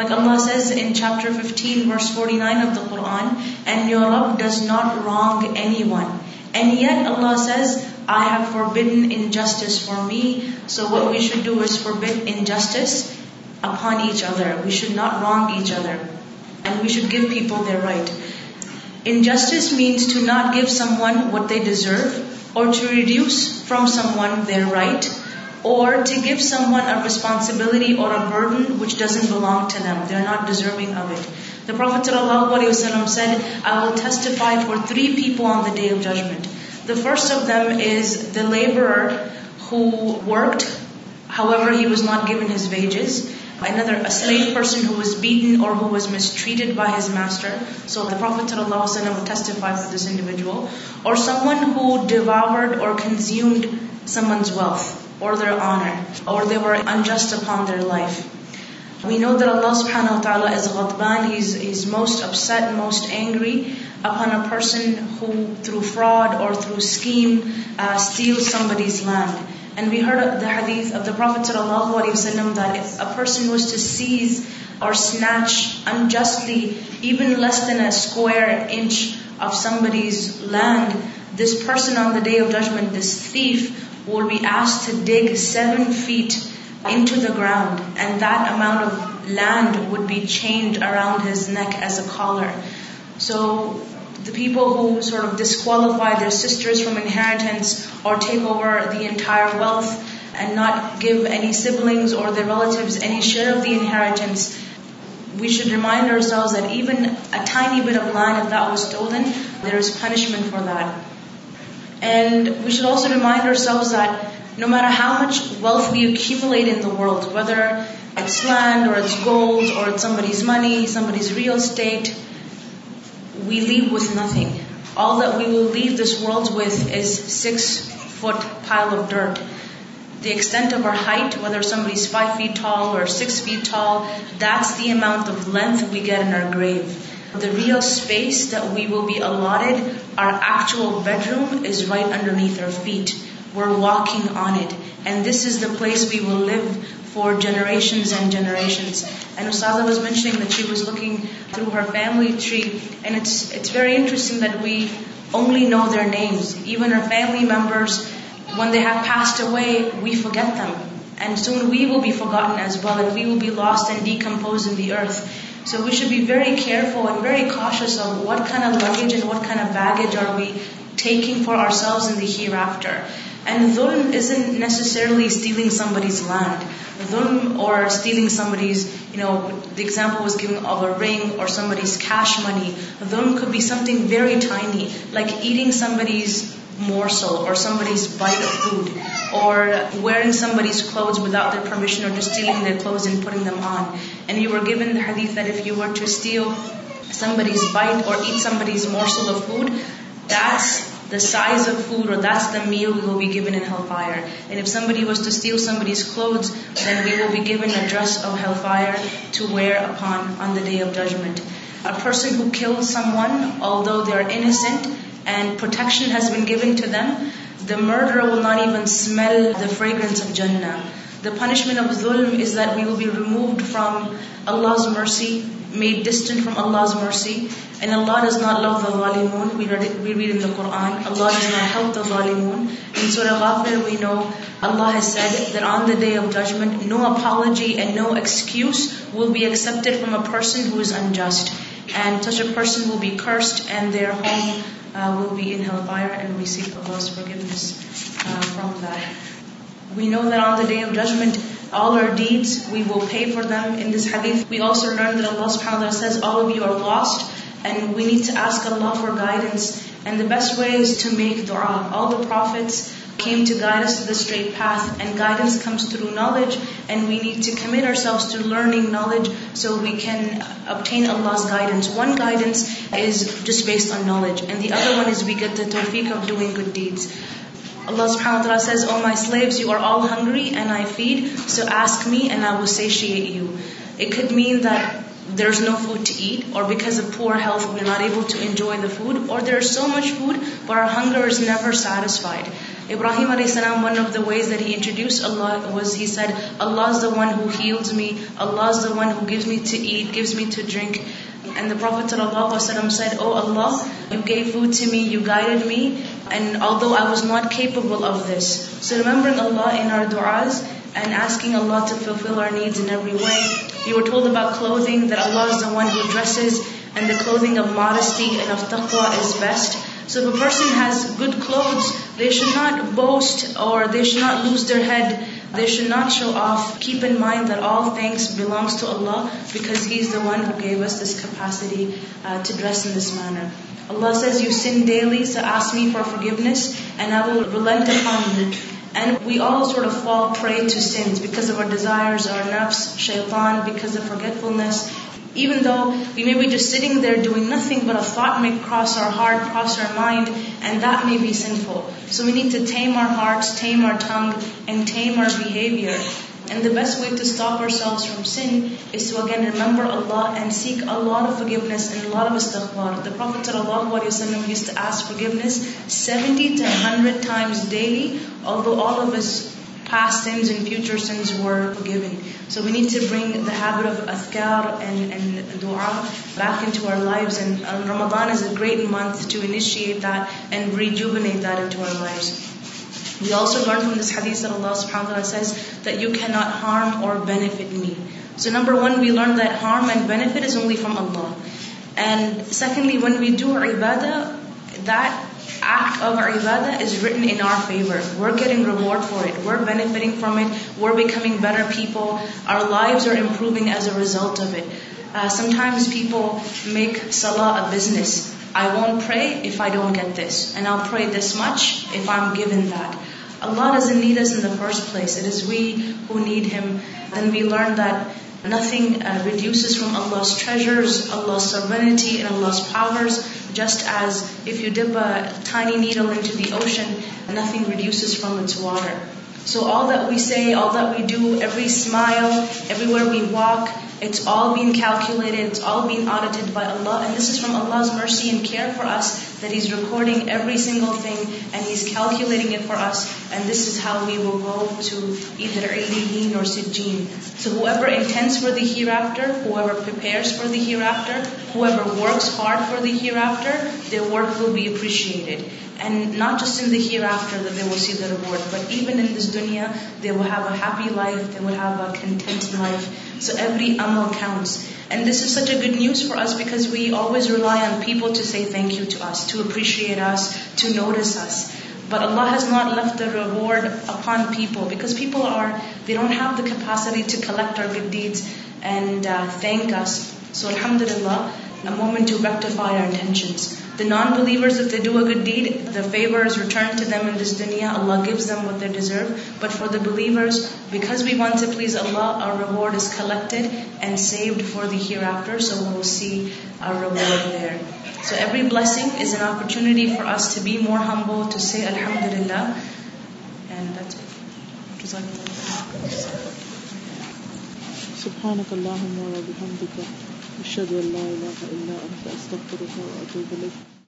Like Allah says in chapter 15, verse 49 of the Quran, and your Rabb does not wrong anyone. And yet Allah says, I have forbidden injustice for me. So what we should do is forbid injustice upon each other. We should not wrong each other. And we should give people their right. Injustice means to not give someone what they deserve, or to reduce from someone their right, or to give someone a responsibility or a burden which doesn't belong to them. They're not deserving of it. The Prophet ﷺ said, I will testify for three people on the Day of Judgment. The first of them is the laborer who worked, however he was not given his wages. Another, a slave person who was beaten or who was mistreated by his master. So the Prophet ﷺ would testify for this individual. Or someone who devoured or consumed someone's wealth or their honor, or they were unjust upon their life. We know that Allah subhanahu wa ta'ala is ghadban. He's most upset, most angry upon a person who through fraud or through scheme steals somebody's land. And we heard the hadith of the Prophet ﷺ that if a person was to seize or snatch unjustly even less than a square inch of somebody's land, this person on the Day of Judgment, this thief, will be asked to dig 7 feet into the ground, and that amount of land would be chained around his neck as a collar. So the people who sort of disqualify their sisters from inheritance or take over the entire wealth and not give any siblings or their relatives any share of the inheritance, we should remind ourselves that even a tiny bit of land, if that was stolen, there is punishment for that. And we should also remind ourselves that no matter how much wealth we accumulate in the world, whether it's land or it's gold or it's somebody's money, somebody's real estate, we leave with nothing. All that we will leave this world with is 6-foot pile of dirt. The extent of our height, whether somebody's 5 feet tall or 6 feet tall, that's the amount of length we get in our grave. The real space that we will be allotted, our actual bedroom, is right underneath our feet. We're walking on it. And this is the place we will live for generations and generations. And Ustaza was mentioning that she was looking through her family tree, and it's very interesting that we only know their names. Even our family members, when they have passed away, we forget them. And soon we will be forgotten as well, and we will be lost and decomposed in the earth. So we should be very careful and very cautious of what kind of luggage and what kind of baggage are we taking for ourselves in the hereafter. And dhulm isn't necessarily stealing somebody's land. Dhulm or stealing somebody's, the example was given of a ring or somebody's cash money. Dhulm could be something very tiny, like eating somebody's morsel or somebody's bite of food, or wearing somebody's clothes without their permission, or just stealing their clothes and putting them on. And you were given the hadith that if you were to steal somebody's bite or eat somebody's morsel of food, that's the size of food, or that's the meal we will be given in hellfire. And if somebody was to steal somebody's clothes, then we will be given a dress of hellfire to wear on the Day of Judgment. A person who kills someone, although they are innocent and protection has been given to them, the murderer will not even smell the fragrance of Jannah. The punishment of zulm is that we will be removed from Allah's mercy, made distant from Allah's mercy, and Allah does not love the zalimun. We read in the Quran, Allah does not help the zalimun. In Surah Ghafir we know Allah has said that on the day of judgment no apology and no excuse will be accepted from a person who is unjust, and such a person will be cursed and their home will be in hellfire, and we seek Allah's forgiveness from that. We know that on the day of judgment all our deeds, we will pay for them. In this hadith we also learn that Allah subhanahu wa ta'ala says all of you are lost, and we need to ask Allah for guidance, and the best way is to make dua. All the prophets came to guide us to the straight path, and guidance comes through knowledge, and we need to commit ourselves to learning knowledge so we can obtain Allah's guidance. One guidance is just based on knowledge, and the other one is we get the tawfiq of doing good deeds. Allah subhanahu wa ta'ala says, "O my slaves, you are all hungry and I feed, so ask me and I will satiate you." It could mean that there's no food to eat, or because of poor health we're not able to enjoy the food, or there's so much food but our hunger is never satisfied. Ibrahim a.s., one of the ways that he introduced Allah was he said, "Allah is the one who heals me, Allah is the one who gives me to eat, gives me to drink." And the Prophet ﷺ said, "Oh Allah, you gave food to me, you guided me, and although I was not capable of this." So remembering Allah in our du'as and asking Allah to fulfill our needs in every way. We were told about clothing that Allah is the one who dresses, and the clothing of modesty and of taqwa is best. So if a person has good clothes, they should not boast or they should not lose their head. They should not show off. Keep in mind that all things belongs to Allah, because He is the one who gave us this capacity to dress in this manner. Allah says, "You sin daily, so ask me for forgiveness and I will relent upon you." And we all sort of fall prey to sins because of our desires, our nafs, shaitan, because of forgetfulness. Even though we may be just sitting there doing nothing, but a thought may cross our heart, cross our mind, and that may be sinful. So we need to tame our hearts, tame our tongue, and tame our behavior. And the best way to stop ourselves from sin is to again remember Allah and seek a lot of forgiveness and a lot of istighfar. The Prophet ﷺ used to ask forgiveness 70 to 100 times daily, although all of us past sins and future sins were forgiven. So we need to bring the habit of azkar and dua back into our lives. And Ramadan is a great month to initiate that and rejuvenate that into our lives. We also learn from this hadith that Allah subhanahu wa ta'ala says that you cannot harm or benefit me. So number one, we learn that harm and benefit is only from Allah. And secondly, when we do ibadah, that act of ibadah is written in our favor. We're getting reward for it. We're benefiting from it. We're becoming better people. Our lives are improving as a result of it. Sometimes people make salah a business. I won't pray if I don't get this, and I'll pray this much if I'm given that. Allah doesn't need us in the first place. It is we who need Him. Then we learn that nothing reduces from Allah's treasures, Allah's sovereignty, and Allah's powers. Just as if you dip a tiny needle into the ocean, nothing reduces from its water. So all that we say, all that we do, every smile, everywhere we walk, it's all being calculated, it's all being audited by Allah. And this is from Allah's mercy and care for us, that He's recording every single thing and He's calculating it for us. And this is how we will go to either Illiyin or Sijjin. So whoever intends for the hereafter, whoever prepares for the hereafter, whoever works hard for the hereafter, their work will be appreciated. And not just in the hereafter that they will see the reward, but even in this dunya, they will have a happy life, they will have a content life. So every amal counts. And this is such a good news for us, because we always rely on people to say thank you to us, to appreciate us, to notice us. But Allah has not left the reward upon people, because people they don't have the capacity to collect our good deeds and thank us. So alhamdulillah, a moment to rectify our intentions. The non-believers, if they do a good deed, the favor is returned to them in this dunya. Allah gives them what they deserve. But for the believers, because we want to please Allah, our reward is collected and saved for the hereafter. So we will see our reward there. So every blessing is an opportunity for us to be more humble, to say alhamdulillah. And that's it. Subhanakallahumma wa bihamdika. أشهد أن لا إله إلا أنت أستغفرك وأتوب إليك.